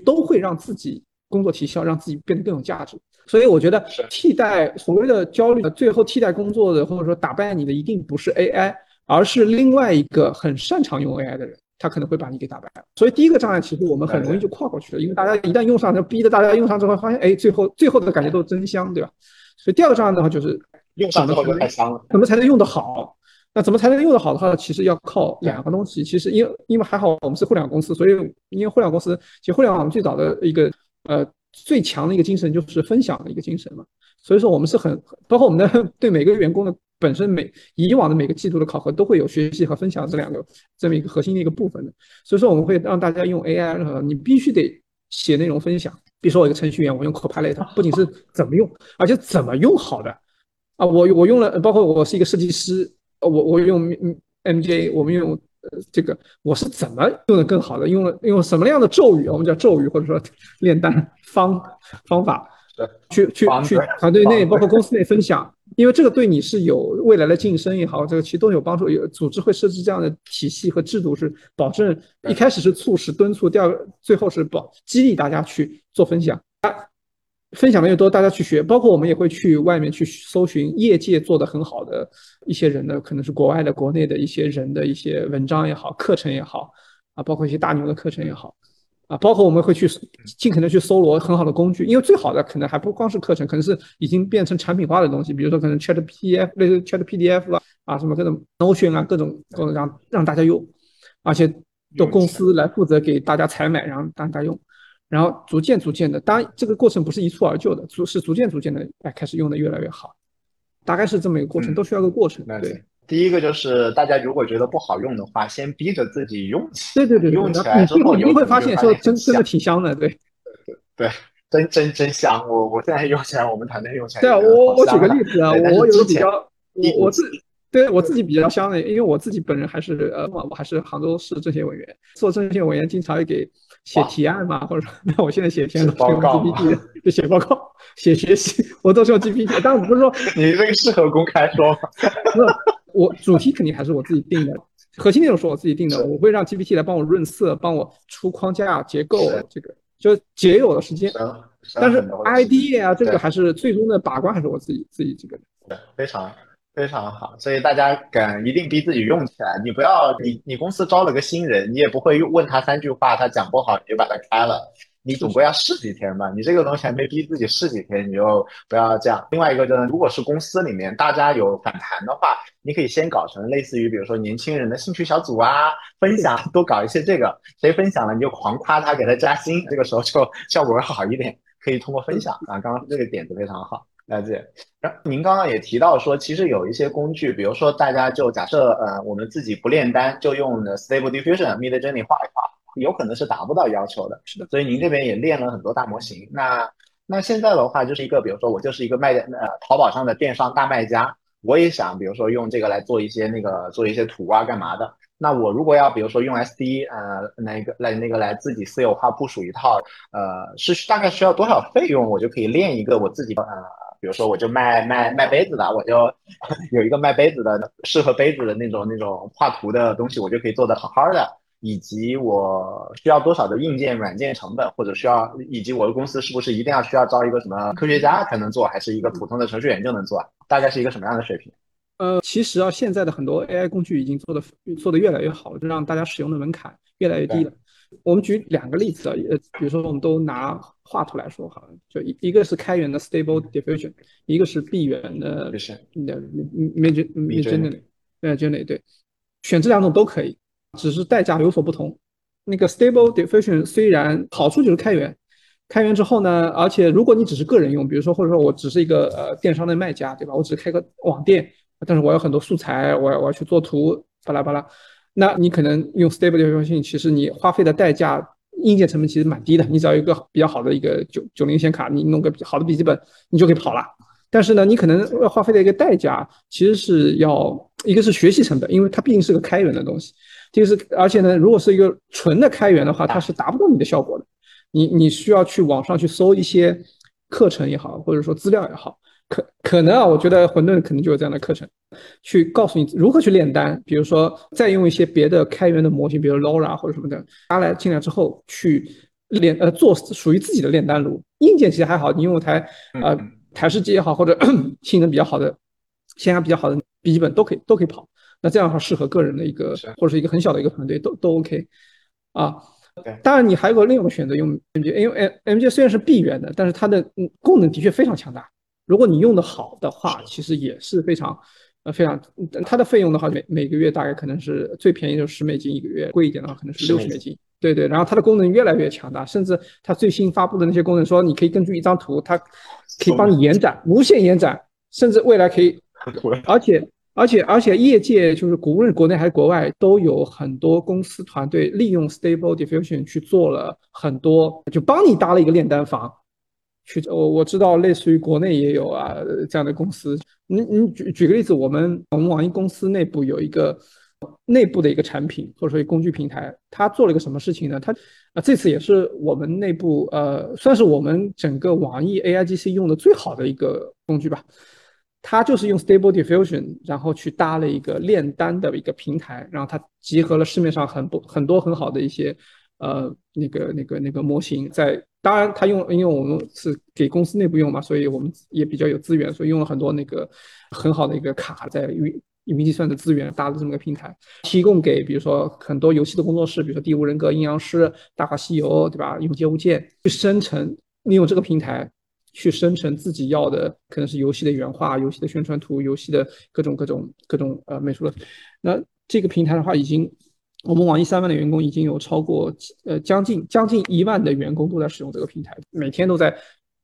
都会让自己工作提效，让自己变得更有价值。所以我觉得替代所谓的焦虑，最后替代工作的或者说打败你的一定不是 AI， 而是另外一个很擅长用 AI 的人，他可能会把你给打败。所以第一个障碍其实我们很容易就跨过去了，因为大家一旦用上，逼着大家用上之后，发现哎，最后的感觉都真香，对吧？所以第二个障碍的话就是用上之后就太香了，怎么才能用得好？那怎么才能用得好的话，其实要靠两个东西。其实因为还好我们是互联网公司，所以因为互联网公司，其实互联网最早的一个最强的一个精神就是分享的一个精神嘛。所以说我们是很包括我们的对每个员工的本身以往的每个季度的考核都会有学习和分享这么一个核心的一个部分的。所以说我们会让大家用 AI， 你必须得写内容分享。比如说我一个程序员，我用 Copilot， 不仅是怎么用，而且怎么用好的啊，我用了，包括我是一个设计师。我用 MJ， 我们用这个我是怎么用的更好的，用什么样的咒语，我们叫咒语或者说炼丹方法去团队内包括公司内分享，因为这个对你是有未来的晋升也好，这个其实都有帮助。有组织会设置这样的体系和制度，是保证一开始是促使敦促，第二个最后是激励大家去做分享。分享的越多，大家去学，包括我们也会去外面去搜寻业界做得很好的一些人的，可能是国外的、国内的一些人的一些文章也好、课程也好啊，包括一些大牛的课程也好啊，包括我们会去尽可能去搜罗很好的工具，因为最好的可能还不光是课程，可能是已经变成产品化的东西，比如说可能 Chat PDF 类似 Chat PDF 啊，什么各种 Notion 啊，各种让大家用，而且由公司来负责给大家采买，然后让大家用。然后逐渐的，当然这个过程不是一蹴而就的，是逐渐的开始用的越来越好，大概是这么一个过程，都需要一个过程。对，第一个就是大家如果觉得不好用的话，先逼着自己用起来。对，用起来之后你会发现说真的挺香的，对，真香。我现在用起来，我们团队用起来。对啊，我举个例子啊，我有比较我自己。对我自己比较香的，因为我自己本人还是我还是杭州市政协委员，做政协委员经常也给写提案嘛，或者那我现在写提案都是用 GPT 的，就写报告、写学习，我都是用 GPT。但我不是说你这个适合公开说吗？我主题肯定还是我自己定的，核心内容是我自己定的，我会让 GPT 来帮我润色，帮我出框架、结构，这个就节约我的时间。但是 idea 啊，这个还是最终的把关还是我自己这个。对，非常好，所以大家敢一定逼自己用起来。你不要你公司招了个新人，你也不会问他三句话，他讲不好你就把他开了，你总归要试几天吧。你这个东西还没逼自己试几天，你就不要这样。另外一个就是，如果是公司里面大家有反弹的话，你可以先搞成类似于比如说年轻人的兴趣小组啊，分享多搞一些这个，谁分享了你就狂夸他，给他加薪，这个时候就效果会好一点。可以通过分享啊，刚刚这个点子非常好。了解。然后您刚刚也提到说，其实有一些工具，比如说大家就假设我们自己不炼丹，就用 Stable Diffusion、Midjourney 画一画，有可能是达不到要求的。是的。所以您这边也练了很多大模型。那现在的话，就是一个比如说我就是一个淘宝上的电商大卖家，我也想比如说用这个来做一些图啊干嘛的。那我如果要比如说用 SD 来自己私有化部署一套，是大概需要多少费用，我就可以练一个我自己比如说我就卖杯子的，我就有一个卖杯子的适合杯子的那种画图的东西，我就可以做得好好的。以及我需要多少的硬件软件成本，或者以及我的公司是不是一定要需要招一个什么科学家才能做，还是一个普通的程序员就能做，大概是一个什么样的水平？其实啊，现在的很多 AI 工具已经做得越来越好，就让大家使用的门槛越来越低了。我们举两个例子啊，比如说我们都拿画图来说好了，就一个是开源的 Stable Diffusion， 一个是闭源的 Midjourney， 对，选这两种都可以，只是代价有所不同。那个 Stable Diffusion 虽然好处就是开源之后呢，而且如果你只是个人用，比如说或者说我只是一个电商的卖家，对吧？我只开个网店，但是我有很多素材，我要去做图，巴拉巴拉。那你可能用 Stable Diffusion， 其实你花费的代价硬件成本其实蛮低的，你只要有一个比较好的一个90显卡，你弄个好的笔记本你就可以跑了，但是呢，你可能要花费的一个代价，其实是要一个是学习成本，因为它毕竟是个开源的东西。这个是，而且呢，如果是一个纯的开源的话，它是达不到你的效果的。你需要去网上去搜一些课程也好，或者说资料也好，可能啊，我觉得混沌可能就有这样的课程，去告诉你如何去炼丹。比如说，再用一些别的开源的模型，比如 LoRa 或者什么的，加来进来之后去炼做属于自己的炼丹炉。硬件其实还好，你用台式机也好，或者性能比较好的、线下比较好的笔记本都可以跑。那这样的话适合个人的一个或者是一个很小的一个团队都 OK 啊。当然你还有另一个选择用 MJ， 因为 MJ 虽然是闭源的，但是它的功能的确非常强大。如果你用的好的话，其实也是非常非常，它的费用的话每个月大概可能是最便宜就是$10一个月，贵一点的话可能是$60。对对，然后它的功能越来越强大，甚至它最新发布的那些功能说你可以根据一张图，它可以帮你延展，无限延展，甚至未来可以，而且业界就是无论国内还是国外都有很多公司团队利用 Stable Diffusion 去做了很多，就帮你搭了一个炼丹房去。我知道类似于国内也有啊这样的公司。你举个例子，我们网易公司内部有一个内部的一个产品或者说工具平台，它做了一个什么事情呢？它这次也是我们内部算是我们整个网易 AIGC 用的最好的一个工具吧。它就是用 Stable Diffusion 然后去搭了一个炼丹的一个平台，然后它集合了市面上很多很好的一些那个模型在。当然它因为我们是给公司内部用嘛，所以我们也比较有资源，所以用了很多那个很好的一个卡在云计算的资源搭了这么个平台，提供给比如说很多游戏的工作室，比如说《第五人格》《阴阳师》《大话西游》，对吧？《永劫无间》去生成，利用这个平台去生成自己要的，可能是游戏的原画、游戏的宣传图、游戏的各种美术的。那这个平台的话，已经我们网易3万的员工已经有超过将近1万的员工都在使用这个平台，每天都在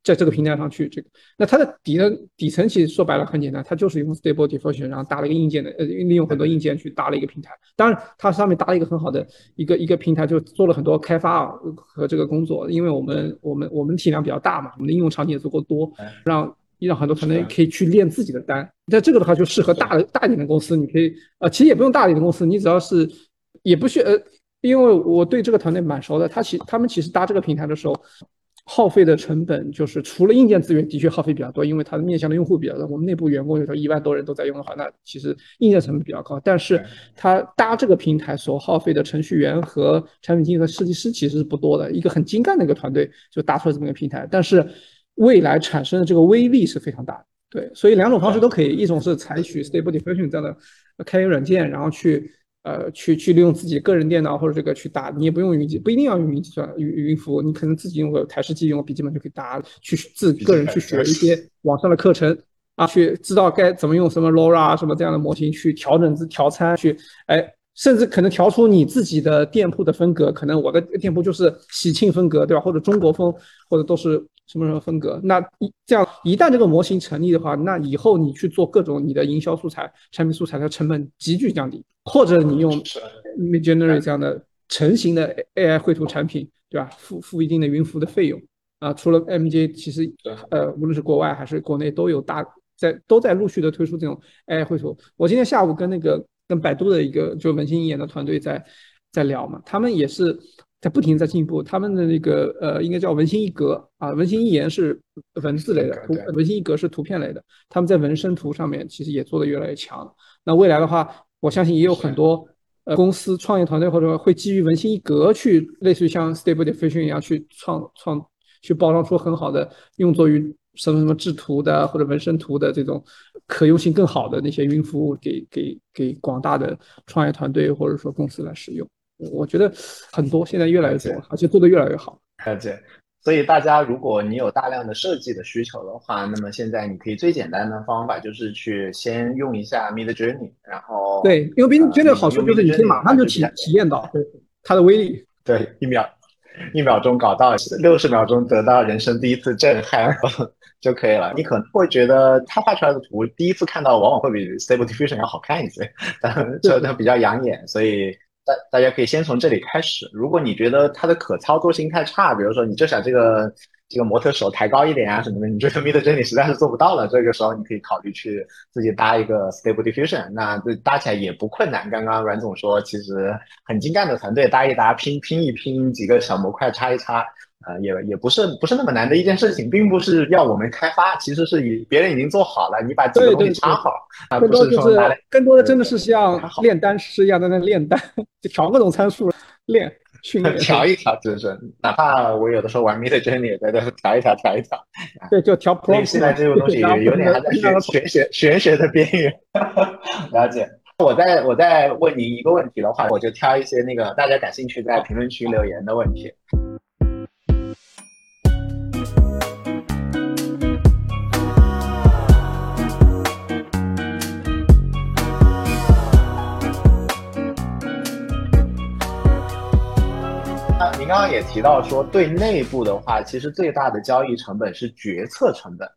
这个平台上去这个。那它的底层其实说白了很简单，它就是用 Stable Diffusion 然后搭了一个硬件的利用很多硬件去搭了一个平台。当然它上面搭了一个很好的一个平台，就做了很多开发和这个工作，因为我们体量比较大嘛，我们的应用场景也足够多，让很多团队可以去练自己的单。但这个的话就适合大一点的公司，你可以其实也不用大一点的公司，你只要是也不需因为我对这个团队蛮熟的，他们其实搭这个平台的时候耗费的成本就是除了硬件资源的确耗费比较多，因为它的面向的用户比较多，我们内部员工有时候1万多人都在用的话，那其实硬件成本比较高，但是它搭这个平台所耗费的程序员和产品经理和设计师其实是不多的，一个很精干的一个团队就搭出了这么一个平台，但是未来产生的这个威力是非常大的。对，所以两种方式都可以，一种是采取 Stable Diffusion 这样的开源软件，然后去利用自己个人电脑或者这个去打，你也不用不一定要用云计算、云服务，你可能自己用个台式机、用个笔记本就可以打，去自己个人去学一些网上的课程啊，去知道该怎么用什么 LoRa 什么这样的模型去调整、调参，去甚至可能调出你自己的店铺的风格，可能我的店铺就是喜庆风格，对吧？或者中国风，或者都是什么什么风格。那这样一旦这个模型成立的话，那以后你去做各种你的营销素材、产品素材的成本急剧降低，或者你用 Midjourney 这样的成型的 AI 绘图产品，对吧？付一定的云服务的费用啊。除了 MJ， 其实无论是国外还是国内都有都在陆续的推出这种 AI 绘图。我今天下午跟百度的一个就文心一言的团队在聊嘛，他们也是在不停在进步，他们的那个应该叫文心一格啊，文心一言是文字类的，文心一格是图片类的，他们在文生图上面其实也做得越来越强。那未来的话，我相信也有很多公司创业团队或者会基于文心一格去类似于像 Stable Diffusion 一样去去包装出很好的用作于什么什么制图的或者纹身图的这种可用性更好的那些云服务给广大的创业团队或者说公司来使用。我觉得很多现在越来越多，而且做得越来越好。对，所以大家如果你有大量的设计的需求的话，那么现在你可以最简单的方法就是去先用一下 Midjourney， 然后对，因为 Midjourney 的好处就是你可以马上就体验到它的威力。对，一秒钟搞到60秒钟得到人生第一次震撼就可以了。你可能会觉得他画出来的图第一次看到往往会比 Stable Diffusion 要好看一些，但比较养眼，所以大家可以先从这里开始。如果你觉得它的可操作性太差，比如说你就想这个这个模特手抬高一点啊什么的，你这个 mid journey 实在是做不到了，这个时候你可以考虑去自己搭一个 stable diffusion， 那这搭起来也不困难。刚刚阮总说其实很精干的团队搭一搭，拼一拼几个小模块插一插，也不是那么难的一件事情，并不是要我们开发，其实是别人已经做好了，你把这个东西插好，对对对，更多的真的是像炼丹师一样在那炼丹，就调各种参数练训练调一调，就是哪怕我有的时候玩 Midjourney 也在这调一调，对，就调 Pro。现在这种东西有点还在玄学的边缘。了解。我再问您一个问题的话，我就挑一些那个大家感兴趣在评论区留言的问题。您刚刚也提到说，对内部的话其实最大的交易成本是决策成本，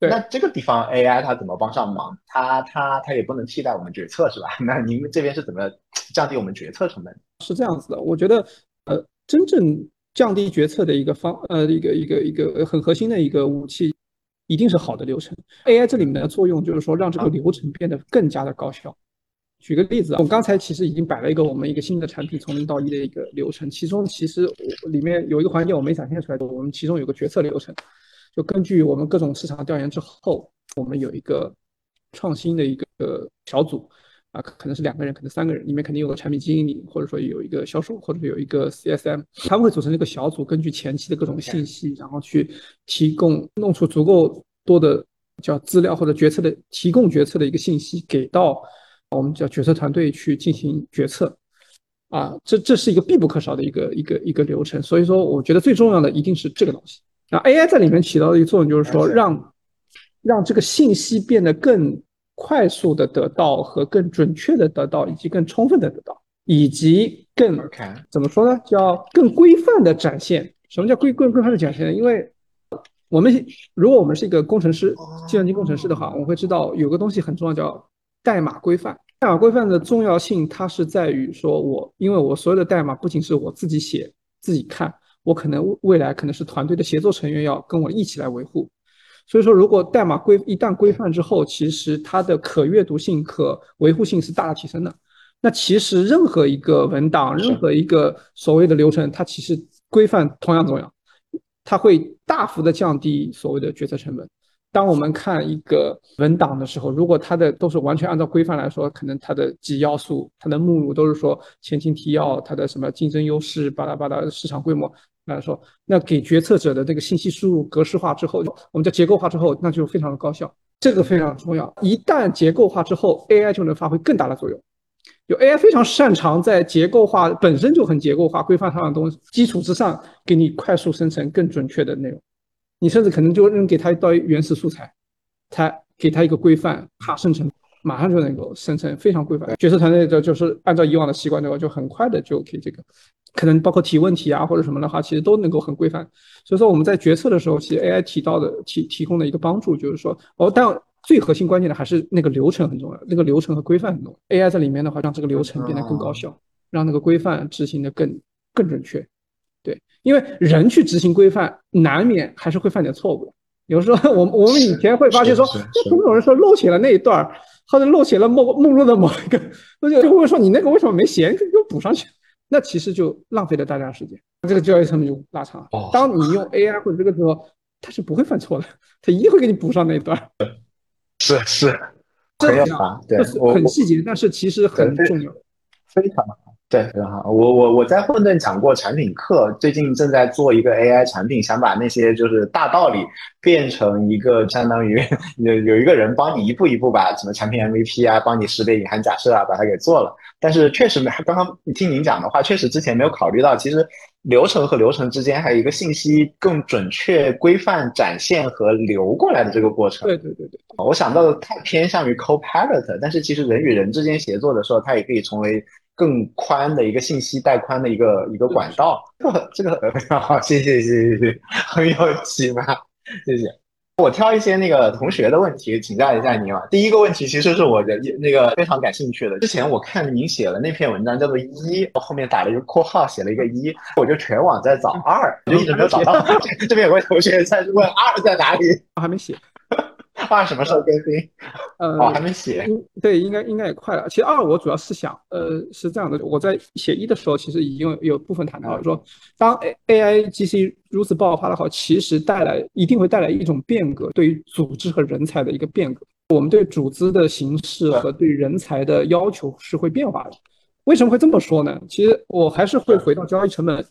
对，那这个地方 AI 它怎么帮上忙？它也不能替代我们决策是吧？那您这边是怎么降低我们决策成本？是这样子的，我觉得真正降低决策的一个很核心的一个武器一定是好的流程。 AI 这里面的作用就是说让这个流程变得更加的高效。举个例子，我刚才其实已经摆了一个我们一个新的产品从零到一的一个流程，其中其实里面有一个环节我没展现出来的，我们其中有个决策流程，就根据我们各种市场调研之后，我们有一个创新的一个小组啊，可能是2个人，可能3个人，里面肯定有个产品经理，或者说有一个销售，或者有一个 CSM， 他们会组成一个小组，根据前期的各种信息，然后去提供弄出足够多的叫资料或者决策的提供决策的一个信息给到我们叫决策团队去进行决策啊，这是一个必不可少的一个流程。所以说我觉得最重要的一定是这个东西。那 AI 在里面起到的一个作用就是说让这个信息变得更快速的得到和更准确的得到，以及更充分的得到，以及更怎么说呢，叫更规范的展现。什么叫规范的展现呢？因为我们如果我们是一个工程师，计算机工程师的话，我们会知道有个东西很重要叫代码规范。代码规范的重要性，它是在于说因为我所有的代码不仅是我自己写自己看，我可能未来可能是团队的协作成员要跟我一起来维护。所以说如果代码一旦规范之后，其实它的可阅读性可维护性是大大提升的。那其实任何一个文档，任何一个所谓的流程，它其实规范同样重要，它会大幅的降低所谓的决策成本。当我们看一个文档的时候，如果它的都是完全按照规范来说，可能它的几要素、它的目录都是说前情提要、它的什么竞争优势、巴拉巴拉市场规模来说，那给决策者的这个信息输入格式化之后，我们叫结构化之后，那就非常的高效。这个非常重要。一旦结构化之后 ，AI 就能发挥更大的作用。有 AI 非常擅长在结构化本身就很结构化、规范上的东西基础之上，给你快速生成更准确的内容。你甚至可能就扔给他一道原始素材，他给他一个规范，它生成马上就能够生成非常规范。决策团队就是按照以往的习惯的话，就很快的就可以这个，可能包括提问题啊或者什么的话，其实都能够很规范。所以说我们在决策的时候，其实 AI 提供的一个帮助就是说，但最核心关键的还是那个流程很重要，那个流程和规范很重要。AI 在里面的话，让这个流程变得更高效，让那个规范执行的更准确。对，因为人去执行规范难免还是会犯点错误。有时候我们以前会发现说总有人说漏写了那一段，或者漏写了目录的某一个，那就会说你那个为什么没写，你给我补上去，那其实就浪费了大家时间，这个交易成本就拉长。当你用 AI 或者这个时候，它是不会犯错的，它一定会给你补上那一段。是很有法，对，很细节，但是其实很重要，非常好。对，很好。我在混沌讲过产品课，最近正在做一个 AI 产品，想把那些就是大道理变成一个相当于有一个人帮你一步一步把什么产品 MVP 啊，帮你识别隐含假设啊，把它给做了。但是确实刚刚听您讲的话，确实之前没有考虑到，其实流程和流程之间还有一个信息更准确规范展现和流过来的这个过程。对，我想到的太偏向于 Copilot， 但是其实人与人之间协作的时候，它也可以成为更宽的一个信息带宽的一个管道。这个好，谢谢，很有启发，谢谢。我挑一些那个同学的问题请教一下您啊。第一个问题其实是我的那个非常感兴趣的，之前我看您写了那篇文章叫做一，后面打了一个括号写了一个一，我就全网在找二，我就一直没有找到。这边有位同学在问二在哪里，还没写。二什么时候更新？还没写。对，应该也快了。其实二我主要是想，是这样的，我在写一的时候，其实已经 有部分谈到说，当 AIGC 如此爆发的话，其实一定会带来一种变革，对于组织和人才的一个变革。我们对组织的形式和对人才的要求是会变化的。为什么会这么说呢？其实我还是会回到交易成本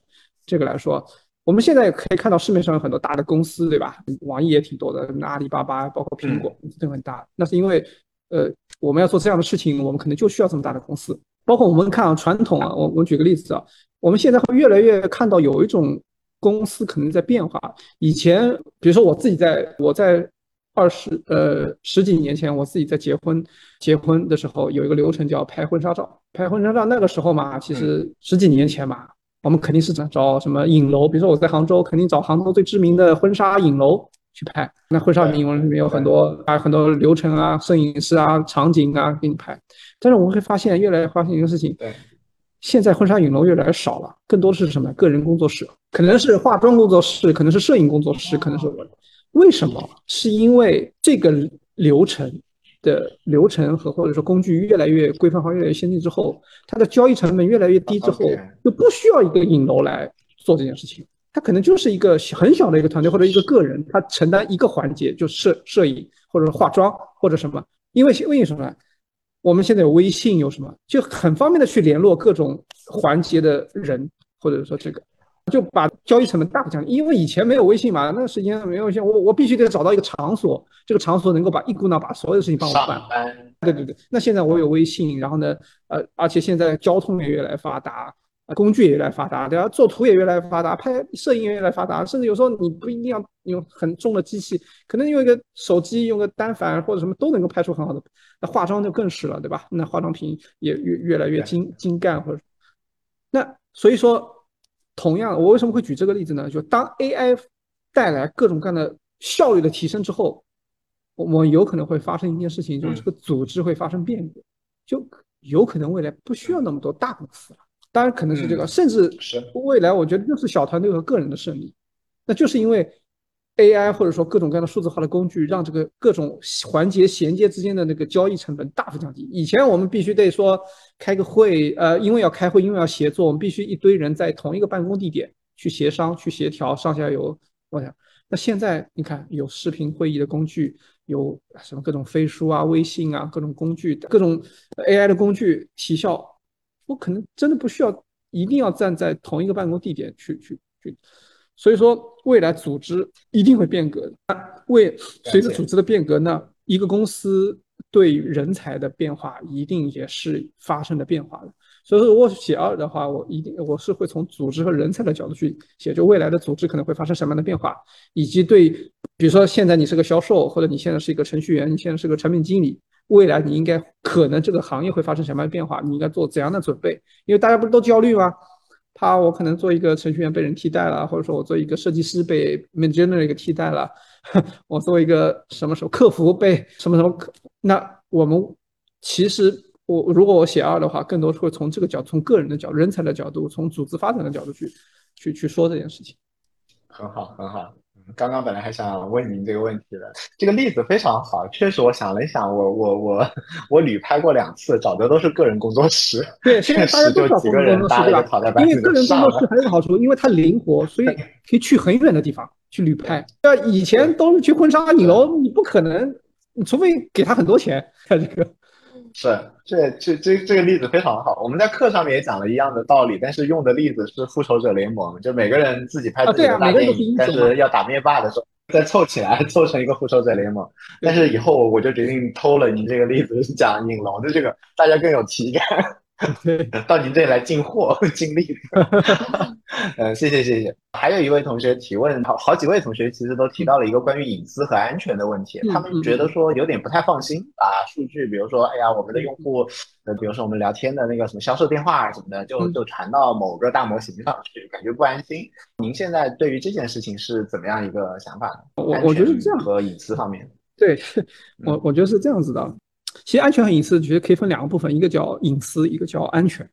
这个来说。我们现在可以看到市面上有很多大的公司，对吧？网易也挺多的，阿里巴巴包括苹果都很大。那是因为，我们要做这样的事情，我们可能就需要这么大的公司。包括我们看啊，传统啊，我举个例子啊，我们现在会越来越看到有一种公司可能在变化。以前，比如说我自己我在十几年前，我自己在结婚的时候，有一个流程叫拍婚纱照。拍婚纱照那个时候嘛，其实十几年前嘛。我们肯定是找什么影楼，比如说我在杭州，肯定找杭州最知名的婚纱影楼去拍。那婚纱影楼里面有很多流程啊、摄影师啊、场景啊给你拍。但是我们会发现，越来越发现一个事情，现在婚纱影楼越来越少了，更多的是什么？个人工作室，可能是化妆工作室，可能是摄影工作室，可能是为什么？是因为这个流程和或者说工具越来越规范化、越来越先进之后，它的交易成本越来越低之后，就不需要一个影楼来做这件事情。它可能就是一个很小的一个团队或者一个个人，他承担一个环节，就摄影或者化妆或者什么。因为什么？我们现在有微信，有什么就很方便的去联络各种环节的人，或者说这个就把交易成本大幅降低。因为以前没有微信嘛，那时间没有微信，我必须得找到一个场所，这个场所能够一股脑把所有的事情帮我办。对。那现在我有微信，然后呢，而且现在交通也越来越发达，工具也越来越发达，对吧？做图也越来越发达，拍摄影也越来越发达，甚至有时候你不一定要用很重的机器，可能用一个手机、用个单反或者什么都能够拍出很好的。那化妆就更是了，对吧？那化妆品也越来越精干或者那所以说。同样，我为什么会举这个例子呢？就当 AI 带来各种各样的效率的提升之后，我们有可能会发生一件事情，就是这个组织会发生变革，就有可能未来不需要那么多大公司了。当然，可能是这个，甚至未来我觉得就是小团队和个人的胜利。那就是因为 AI 或者说各种各样的数字化的工具，让这个各种环节衔接之间的那个交易成本大幅降低。以前我们必须得说。开个会，因为要开会，因为要协作，我们必须一堆人在同一个办公地点去协商、去协调，上下游。我想，那现在你看，有视频会议的工具，有什么各种飞书啊、微信啊，各种工具、各种 AI 的工具提效，我可能真的不需要一定要站在同一个办公地点去。所以说，未来组织一定会变革。随着组织的变革呢，一个公司。对于人才的变化一定也是发生的变化的，所以说我写二的话，我是会从组织和人才的角度去写，就未来的组织可能会发生什么样的变化，以及对，比如说现在你是个销售，或者你现在是一个程序员，你现在是个产品经理，未来你应该可能这个行业会发生什么样的变化，你应该做怎样的准备？因为大家不是都焦虑吗？怕我可能做一个程序员被人替代了，或者说我做一个设计师被 engineer 替代了。我作为一个什么时候客服被什么，那我们其实如果我写二的话，更多会从这个角度，从个人的角度、人才的角度、从组织发展的角度去说这件事情。很好，刚刚本来还想问您这个问题的，这个例子非常好，确实我想了一想，我旅拍过2次，找的都是个人工作室，对，现在大家都找个人工作室，对吧？因为个人工作室很有好处，因为它灵活，所以可以去很远的地方。去旅拍，以前都是去婚纱影楼，你不可能，除非给他很多钱。他这个是这个例子非常好，我们在课上面也讲了一样的道理，但是用的例子是复仇者联盟，就每个人自己拍自己的大电影，但是要打灭霸的时候再凑起来，凑成一个复仇者联盟。但是以后我就决定偷了您这个例子，讲影楼的这个，大家更有体感。到您这里来进货、尽力。谢谢。还有一位同学提问，好几位同学其实都提到了一个关于隐私和安全的问题，他们觉得说有点不太放心把数据，比如说哎呀我们的用户比如说我们聊天的那个什么销售电话什么的就传到某个大模型上去，感觉不安心。您现在对于这件事情是怎么样一个想法呢？我觉得这样和隐私方面，对，我觉得是这样子的。其实安全和隐私其实可以分两个部分，一个叫隐私，一个叫安全。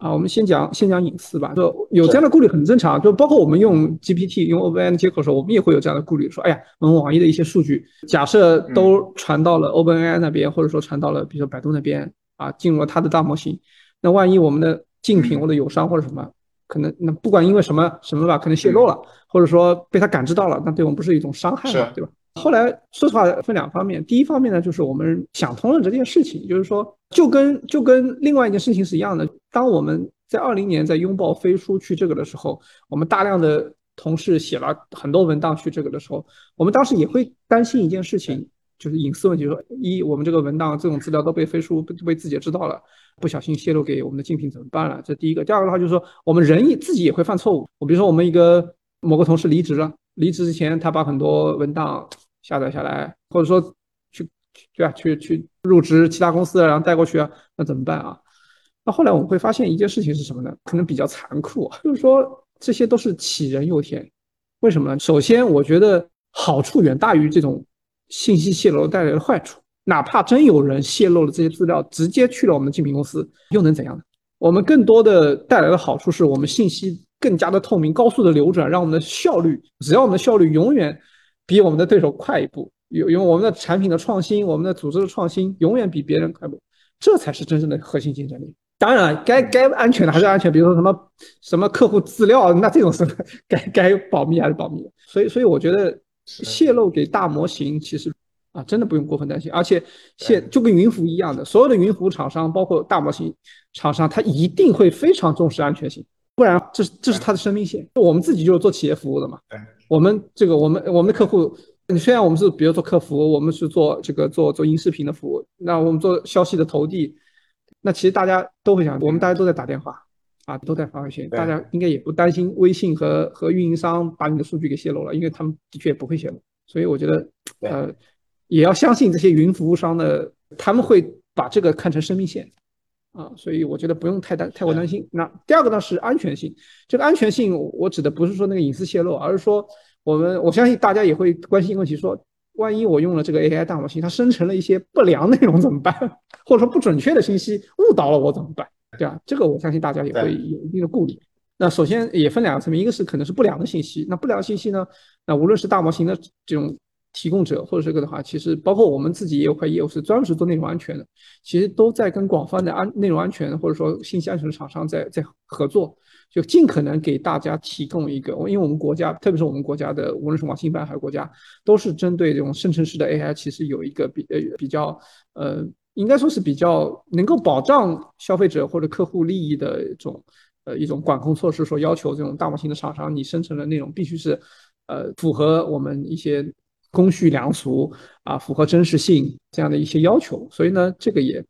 我们先讲隐私吧。就有这样的顾虑很正常，就包括我们用 GPT 用 OpenAI 接口的时候，我们也会有这样的顾虑，说哎呀我们网易的一些数据假设都传到了 OpenAI 那边，或者说传到了比如说百度那边进入了它的大模型，那万一我们的竞品或者友商或者什么可能那不管因为什么吧可能泄露了，或者说被它感知到了，那对我们不是一种伤害嘛，对吧？后来说实话分两方面，第一方面呢就是我们想通了这件事情，就是说就跟另外一件事情是一样的。当我们在2020年在拥抱飞书去这个的时候，我们大量的同事写了很多文档去这个的时候，我们当时也会担心一件事情，就是隐私问题，说一我们这个文档这种资料都被飞书被自己也知道了，不小心泄露给我们的竞品怎么办了，这第一个。第二个的话就是说我们人自己也会犯错误，我比如说我们某个同事离职之前他把很多文档下载下来，或者说去入职其他公司然后带过去那怎么办啊？那后来我们会发现一件事情是什么呢？可能比较残酷，就是说这些都是杞人忧天。为什么呢？首先我觉得好处远大于这种信息泄露带来的坏处，哪怕真有人泄露了这些资料直接去了我们的竞品公司又能怎样呢？我们更多的带来的好处是我们信息更加的透明，高速的流转，让我们的效率，只要我们的效率永远比我们的对手快一步，因为我们的产品的创新，我们的组织的创新永远比别人快一步，这才是真正的核心竞争力。当然该安全的还是安全，比如说什么客户资料，那这种事该保密还是保密。所以我觉得泄露给大模型其实真的不用过分担心，而且就跟云服一样的，所有的云服厂商包括大模型厂商，他一定会非常重视安全性，不然这是他的生命线。我们自己就是做企业服务的嘛，我们的客户，虽然我们是比如做客服，我们是做这个做音视频的服务，那我们做消息的投递，那其实大家都会想，我们大家都在打电话都在发微信，大家应该也不担心微信和运营商把你的数据给泄露了，因为他们的确也不会泄露。所以我觉得也要相信这些云服务商的，他们会把这个看成生命线。所以我觉得不用太过担心。那第二个呢是安全性，这个安全性我指的不是说那个隐私泄露，而是说我相信大家也会关心一个问题，说万一我用了这个 AI 大模型，它生成了一些不良内容怎么办？或者说不准确的信息误导了我怎么办？对啊，这个我相信大家也会有一定的顾虑。那首先也分两个层面，一个是可能是不良的信息，那不良信息呢，那无论是大模型的这种提供者或者这个的话，其实包括我们自己也有块业务是专门是做内容安全的，其实都在跟广泛的内容安全或者说信息安全的厂商在合作，就尽可能给大家提供一个，因为我们国家特别是我们国家的无论是网信办还是国家都是针对这种生成式的 AI 其实有一个比较应该说是比较能够保障消费者或者客户利益的一种管控措施，说要求这种大模型的厂商你生成的内容必须是符合我们一些公序良俗符合真实性这样的一些要求。所以呢这个也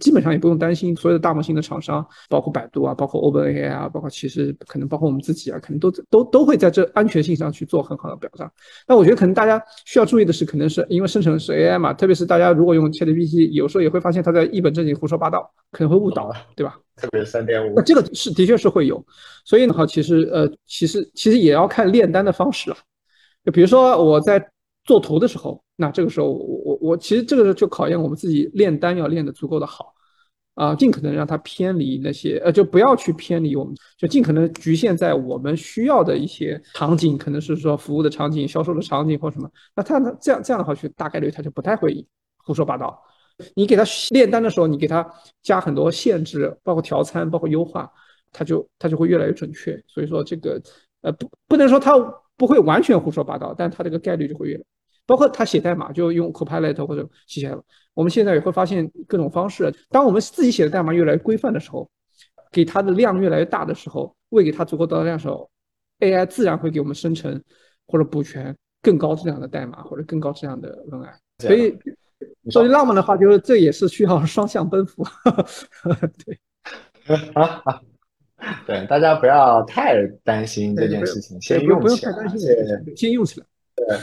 基本上也不用担心，所有的大模型的厂商包括百度包括 OpenAI 包括其实可能包括我们自己可能都会在这安全性上去做很好的表彰。那我觉得可能大家需要注意的是，可能是因为生成是 AI 嘛，特别是大家如果用 ChatGPT 有时候也会发现它在一本正经胡说八道，可能会误导，对吧？特别是 3.5， 那这个是的确是会有。所以呢其实也要看炼丹的方式就比如说我在做图的时候，那这个时候我其实这个就考验我们自己炼丹要炼得足够的好尽可能让它偏离那些就不要去偏离，我们就尽可能局限在我们需要的一些场景，可能是说服务的场景、销售的场景或什么。那它这样的话去大概率它就不太会胡说八道。你给它炼丹的时候，你给它加很多限制，包括调参，包括优化，它就会越来越准确。所以说这个不能说它不会完全胡说八道，但它这个概率就会越来越，包括他写代码就用 Copilot 或者写代码，我们现在也会发现各种方式。当我们自己写的代码越来越规范的时候，给它的量越来越大的时候，喂给它足够大的量的时候， AI 自然会给我们生成或者补全更高质量的代码或者更高质量的文案。所以说句浪漫的话，就是这也是需要双向奔赴。对对，大家不要太担心这件事情，先用起来，先用起来。对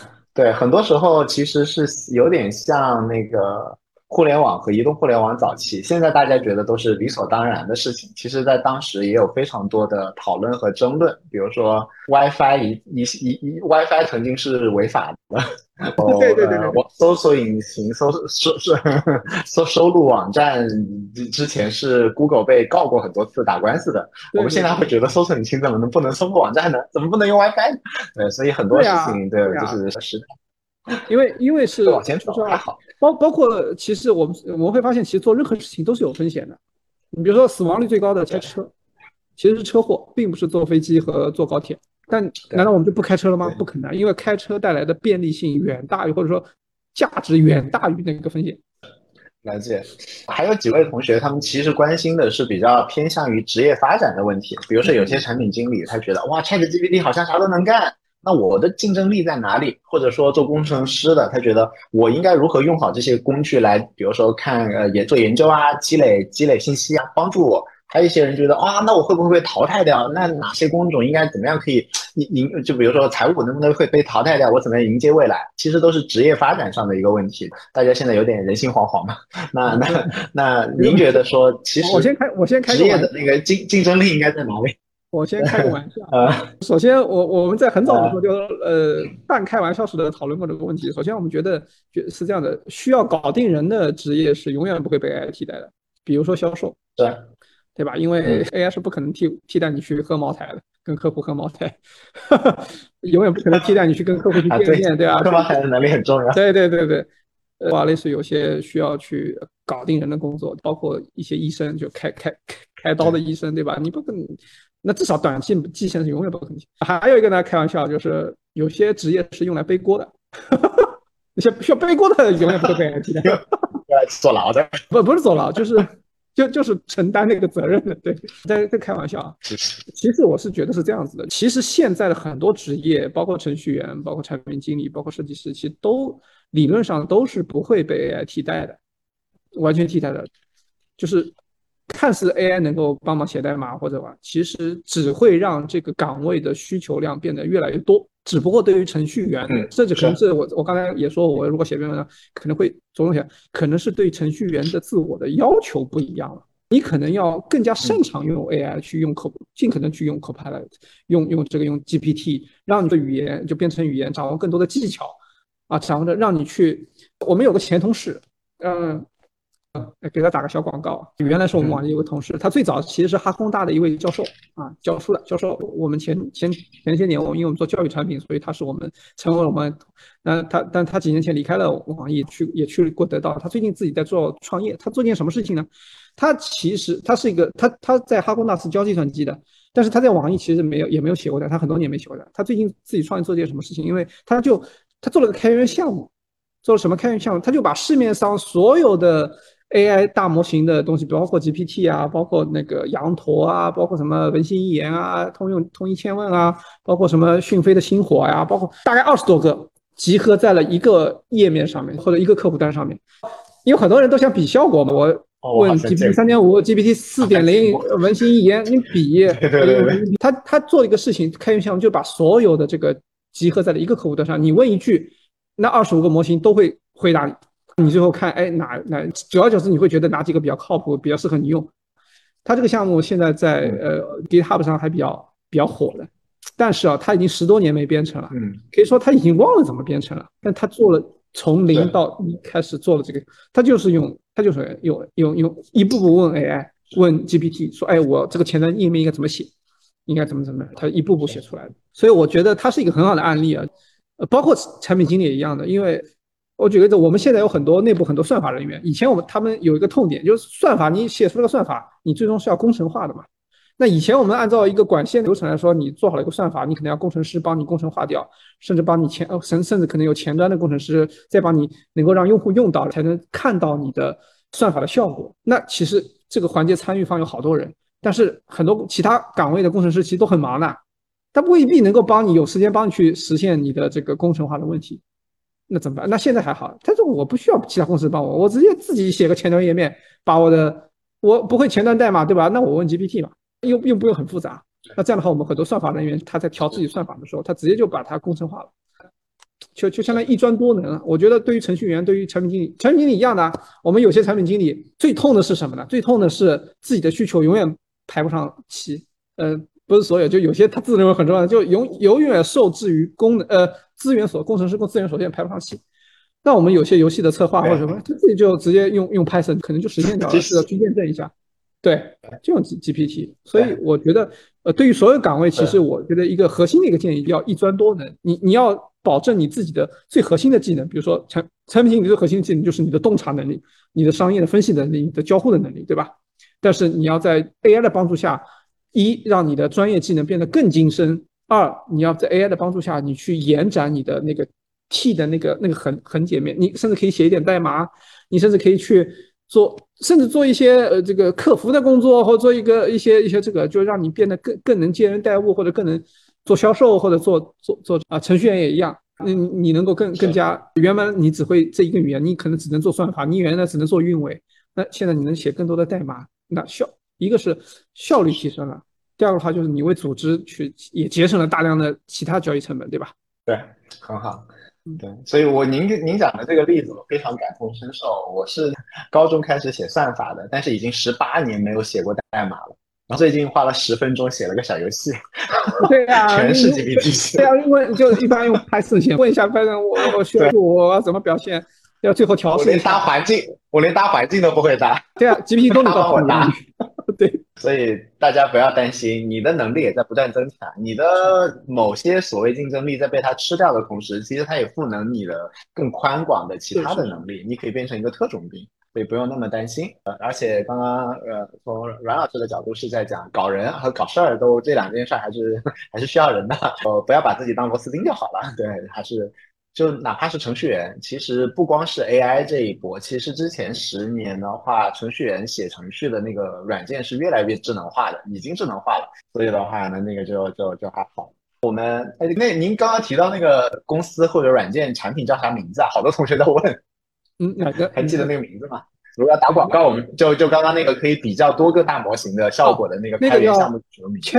对，很多时候其实是有点像那个互联网和移动互联网早期，现在大家觉得都是理所当然的事情，其实在当时也有非常多的讨论和争论，比如说 WiFi 曾经是违法的，对对对对，搜索引擎收录网站之前是 Google 被告过很多次打官司的，对对对，我们现在会觉得搜索引擎怎么能不能收录网站呢？怎么不能用 WiFi 呢？对，所以很多事情 对,、啊 对, 啊、对，就是时代因为是往前走还好，包括其实我们会发现，其实做任何事情都是有风险的。你比如说死亡率最高的开车，其实是车祸，并不是坐飞机和坐高铁。但难道我们就不开车了吗？不可能，因为开车带来的便利性远大于，或者说价值远大于那个风险。了解，还有几位同学，他们其实关心的是比较偏向于职业发展的问题。比如说有些产品经理，他觉得哇 ，ChatGPT 好像啥都能干。那我的竞争力在哪里？或者说做工程师的，他觉得我应该如何用好这些工具来，比如说做研究啊，积累信息啊，帮助我。还有一些人觉得啊，那我会不会被淘汰掉？那哪些工种应该怎么样可以迎？就比如说财务能不能会被淘汰掉？我怎么样迎接未来？其实都是职业发展上的一个问题。大家现在有点人心惶惶嘛。那您觉得说，其实我先开职业的那个竞争力应该在哪里？我先开个玩笑。首先我们在很早的时候就半开玩笑式的讨论过这个问题。首先我们觉得是这样的，需要搞定人的职业是永远不会被 AI 替代的，比如说销售，对吧？因为 AI 是不可能替代你去喝茅台的，跟客户喝茅台，永远不可能替代你去跟客户去见面，对吧？喝茅台的能力很重要。对对对对。类似有些需要去搞定人的工作，包括一些医生，就开刀的医生，对吧？你不可能，那至少短期极限是永远不可能。还有一个呢，开玩笑就是有些职业是用来背锅的，那些需要背锅的永远不会被人替代，坐牢的不是坐牢，就是承担那个责任的。对，在开玩笑。其实我是觉得是这样子的，其实现在的很多职业，包括程序员，包括产品经理，包括设计师，其实都理论上都是不会被 AI 替代的，完全替代的。就是看似 AI 能够帮忙写代码或者吧，其实只会让这个岗位的需求量变得越来越多。只不过对于程序员，甚至可能是我刚才也说，我如果写篇文章可能会着重写，可能是对程序员的自我的要求不一样了。你可能要更加擅长用 AI 去用尽可能去用 Copilot， 用 GPT， 让你的语言就变成语言，掌握更多的技巧啊，掌握着让你去。我们有个前同事，给他打个小广告。原来是我们网易有个同事，他最早其实是哈工大的一位教授啊，教书的教授。我们前些年，因为我们做教育产品，所以他是我们成为我们，但他几年前离开了网易，也去过得到。他最近自己在做创业，他做件什么事情呢？他其实他是一个他在哈工大是教计算机的，但是他在网易其实也没有写过的，他很多年没写过的。他最近自己创业做件什么事情？因为他做了个开源项目，做了什么开源项目？他就把市面上所有的AI 大模型的东西，包括 GPT 啊，包括那个羊驼啊，包括什么文心一言啊，通义千问啊，包括什么讯飞的星火呀，包括大概20多个集合在了一个页面上面或者一个客户端上面。因为很多人都想比效果嘛，我问 GPT 3.5、GPT 4.0、文心一言，你比。对对对。他做一个事情，开源项目就把所有的这个集合在了一个客户端上，你问一句，那25个模型都会回答你。你最后看，哎，哪久而久之你会觉得哪几个比较靠谱，比较适合你用。他这个项目现在在GitHub 上还比较火的，但是啊，他已经10多年没编程了，可以说他已经忘了怎么编程了。但他做了从0到1开始做了这个，他就是用一步步问 AI， 问 GPT 说，哎，我这个前端页面应该怎么写，应该怎么，他一步步写出来的。所以我觉得他是一个很好的案例啊，包括产品经理也一样的，因为。我举个例子，我们现在有很多内部很多算法人员，以前他们有一个痛点，就是算法你写出了个算法，你最终是要工程化的嘛。那以前我们按照一个管线流程来说，你做好了一个算法，你可能要工程师帮你工程化掉，甚至帮你甚至可能有前端的工程师再帮你能够让用户用到，才能看到你的算法的效果。那其实这个环节参与方有好多人，但是很多其他岗位的工程师其实都很忙的，他未必能够帮你有时间帮你去实现你的这个工程化的问题。那怎么办？那现在还好，但是我不需要其他公司帮我，我直接自己写个前端页面，把我不会前端代码，对吧？那我问 GPT 嘛，又不用很复杂。那这样的话，我们很多算法人员他在调自己算法的时候，他直接就把它工程化了，就相当于一专多能了。我觉得对于程序员，对于产品经理，产品经理一样的，我们有些产品经理最痛的是什么呢？最痛的是自己的需求永远排不上齐。不是所有，就有些他自认为很重要的，就永远受制于资源所，工程师跟资源所限排不上齐。那我们有些游戏的策划或者什么，他自己就直接用 Python 可能就实现掉了，是的，去验证一下。对，就用 GPT。所以我觉得，对于所有岗位，其实我觉得一个核心的一个建议要一专多能。你要保证你自己的最核心的技能，比如说产品经理最核心的技能就是你的洞察能力、你的商业的分析能力、你的交互的能力，对吧？但是你要在 AI 的帮助下，一让你的专业技能变得更精深，二你要在 AI 的帮助下，你去延展你的那个 T 的那个横截面，你甚至可以写一点代码，你甚至可以去做一些这个客服的工作，或者做一些这个，就让你变得更能接人待物，或者更能做销售，或者做程序员也一样，你能够更加原本你只会这一个语言，你可能只能做算法，你原来只能做运维，那现在你能写更多的代码，那一个是效率提升了，第二个的话就是你为组织去也节省了大量的其他交易成本，对吧？对，很好。对，所以您讲的这个例子我非常感同身受。我是高中开始写算法的，但是已经18年没有写过代码了。然后最近花了10分钟写了个小游戏。对啊，全是 GPT。对啊，因为就一般用 Python 写，问一下 Python 我学术我要怎么表现，要最后调试一下。我连搭环境都不会搭。对啊 ，GPT 都能帮我搭。对，所以大家不要担心，你的能力也在不断增强，你的某些所谓竞争力在被它吃掉的同时，其实它也赋能你的更宽广的其他的能力，你可以变成一个特种兵，所以不用那么担心。而且刚刚从阮老师的角度是在讲搞人和搞事儿，都这两件事还是需要人的，不要把自己当螺丝钉就好了。对，还是就哪怕是程序员，其实不光是 AI 这一波，其实之前10年的话，程序员写程序的那个软件是越来越智能化的，已经智能化了，所以的话呢，那个就还好。我们那您刚刚提到那个公司或者软件产品叫啥名字啊？好多同学在问，哪个？还记得那个名字吗？如果要打广告，我们就刚刚那个可以比较多个大模型的效果的那个开源项目什么名字？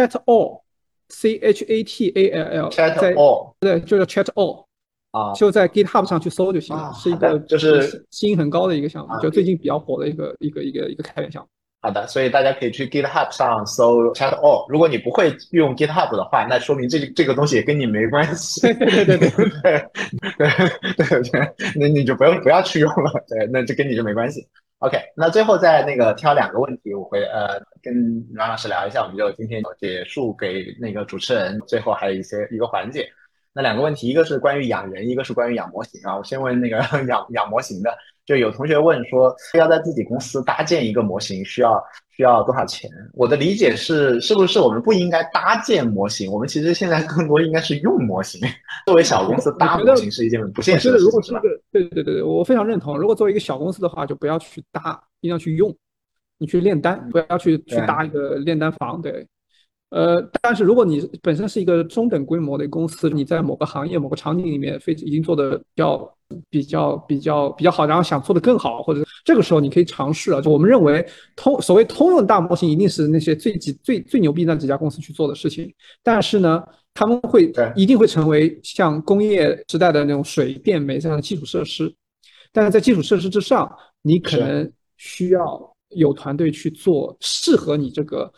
ChatAll，ChatAll， 对，就是 ChatAll。啊，就在 GitHub 上去搜就行了，是一个就是新很高的一个项目，就最近比较火的一个开源项目。好的，所以大家可以去 GitHub 上搜 ChatAll。如果你不会用 GitHub 的话，那说明这个东西也跟你没关系。对，那你就不要去用了，对，那就跟你就没关系。OK， 那最后再那个挑两个问题，我会跟阮老师聊一下，我们就今天结束，给那个主持人最后还有一个环节。那两个问题，一个是关于养人，一个是关于养模型啊。我先问那个养模型的，就有同学问说，要在自己公司搭建一个模型需要多少钱？我的理解是不是我们不应该搭建模型？我们其实现在更多应该是用模型。作为小公司搭模型是一件不现实的事情。我觉得如果是对，我非常认同。如果作为一个小公司的话，就不要去搭，一定要去用。你去炼丹，不要去搭一个炼丹房，对。但是如果你本身是一个中等规模的公司，你在某个行业、某个场景里面已经做的比较好，然后想做的更好，或者这个时候你可以尝试啊。我们认为所谓通用大模型一定是那些最牛逼那几家公司去做的事情，但是呢，他们一定会成为像工业时代的那种水电煤这样的基础设施，但是在基础设施之上，你可能需要有团队去做适合你这个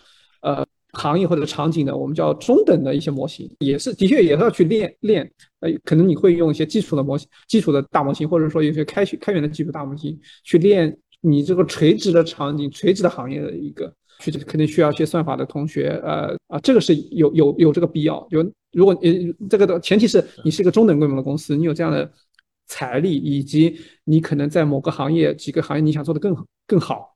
行业或者场景的，我们叫中等的一些模型，也是要去练。可能你会用一些基础的模型、基础的大模型，或者说有些开源的基础大模型去练你这个垂直的场景、垂直的行业的一个，去肯定需要一些算法的同学，这个是有这个必要。如果这个的前提是你是一个中等规模的公司，你有这样的财力，以及你可能在某个行业、几个行业你想做的更好。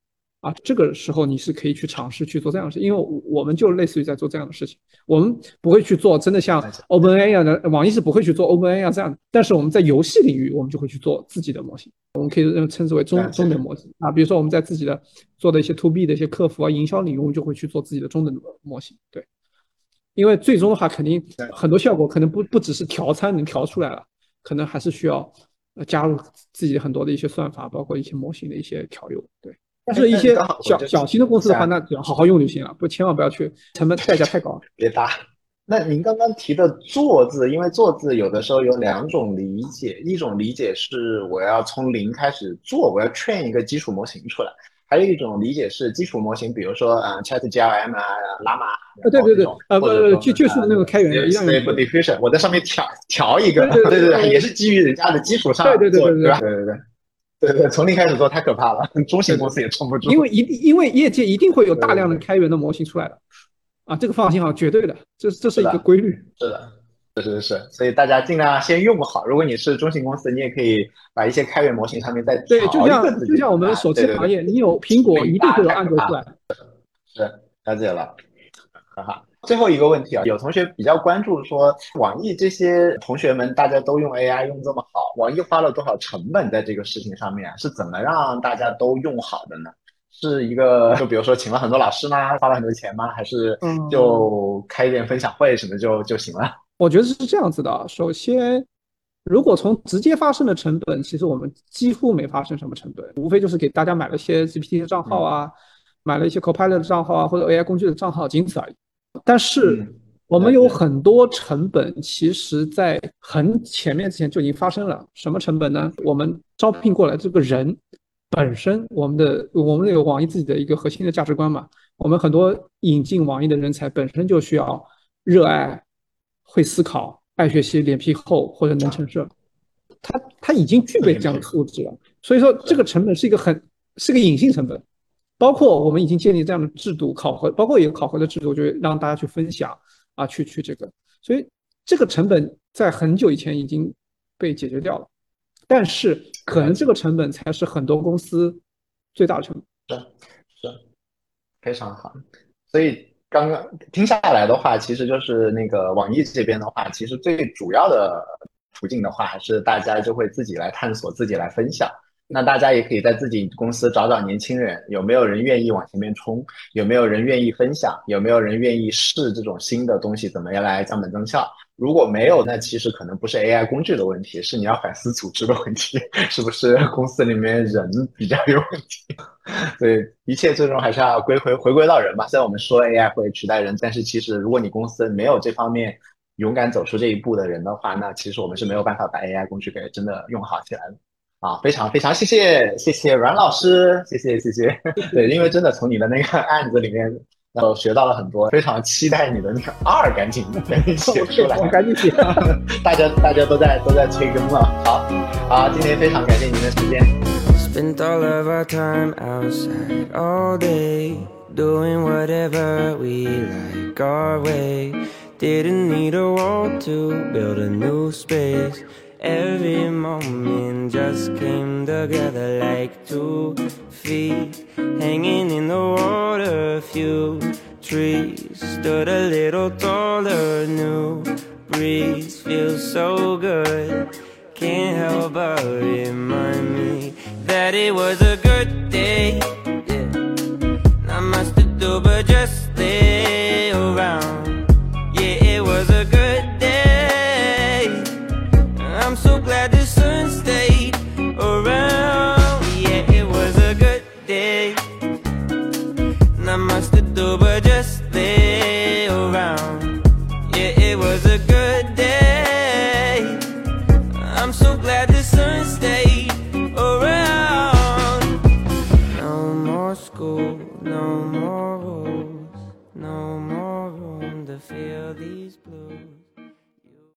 啊，这个时候你是可以去尝试去做这样的事，因为我们就类似于在做这样的事情，我们不会去做真的像 OpenAI 一样的，网易是不会去做 OpenAI 这样的，但是我们在游戏领域，我们就会去做自己的模型，我们可以称之为中等模型啊。比如说我们在自己的做的一些 To B 的一些客服啊、营销领域，我们就会去做自己的中等模型。对，因为最终的话，肯定很多效果可能不只是调参能调出来了，可能还是需要加入自己很多的一些算法，包括一些模型的一些调用。对。但是一些小型的公司的话，那就好好用就行了，不，千万不要去，成本代价太高，别搭。那您刚刚提的做字，因为做字有的时候有两种理解，一种理解是我要从零开始做，我要train一个基础模型出来，还有一种理解是基础模型，比如说ChatGLM 啊、Llama 啊，对对对，就是那个开源Stable Diffusion，我在上面调一个，对，也是基于人家的基础上做，对吧？对，从零开始做太可怕了，中型公司也撑不住。因为业界一定会有大量的开源的模型出来的，啊，这个放心哈，绝对的，这是一个规律。是的，是，所以大家尽量先用好。如果你是中型公司，你也可以把一些开源模型上面再调一个自己的。对，就像我们手机行业，你有苹果，一定会有安卓出来。是，了解了，哈哈。最后一个问题啊，有同学比较关注说，网易这些同学们大家都用 AI 用这么好，网易花了多少成本在这个事情上面啊？是怎么让大家都用好的呢？是一个就比如说请了很多老师吗？花了很多钱吗？还是就开一点分享会什么就行了？我觉得是这样子的。首先，如果从直接发生的成本，其实我们几乎没发生什么成本，无非就是给大家买了一些 GPT 的账号啊，买了一些 Copilot 的账号啊，或者 AI 工具的账号，仅此而已。但是我们有很多成本其实在很前面之前就已经发生了。什么成本呢？我们招聘过来这个人本身，我们有网易自己的一个核心的价值观嘛，我们很多引进网易的人才本身就需要热爱、会思考、爱学习、脸皮厚或者能承受，他已经具备这样的素质了。所以说这个成本是个隐性成本，包括我们已经建立这样的制度考核，包括有考核的制度，就让大家去分享啊，去这个，所以这个成本在很久以前已经被解决掉了，但是可能这个成本才是很多公司最大的成本。是，非常好。所以刚刚听下来的话，其实就是那个网易这边的话，其实最主要的途径的话，还是大家就会自己来探索，自己来分享。那大家也可以在自己公司找找年轻人，有没有人愿意往前面冲，有没有人愿意分享，有没有人愿意试这种新的东西怎么样来降本增效。如果没有，那其实可能不是 AI 工具的问题，是你要反思组织的问题，是不是公司里面人比较有问题。所以一切最终还是要回归到人吧。虽然我们说 AI 会取代人，但是其实如果你公司没有这方面勇敢走出这一步的人的话，那其实我们是没有办法把 AI 工具给真的用好起来的。啊，非常非常谢谢阮老师，谢谢。对，因为真的从你的那个案子里面，我学到了很多，非常期待你的那个R赶紧写出来，我赶紧写。大家都在催更了。好，今天非常感谢您的时间。Spent all of our time outside all day, doing whatever we like our way. Didn't need a wall to build a new space.Every moment just came together like 2 feet hanging in the water. A few trees stood a little taller. New breeze feels so good. Can't help but remind me that it was a good day. Yeah. Not much to do but just stay around. Yeah, it was a good day.I'm so glad the sun stayed around. Yeah, it was a good day. Not much to do but just stay around. Yeah, it was a good day. I'm so glad the sun stayed around. No more school, no more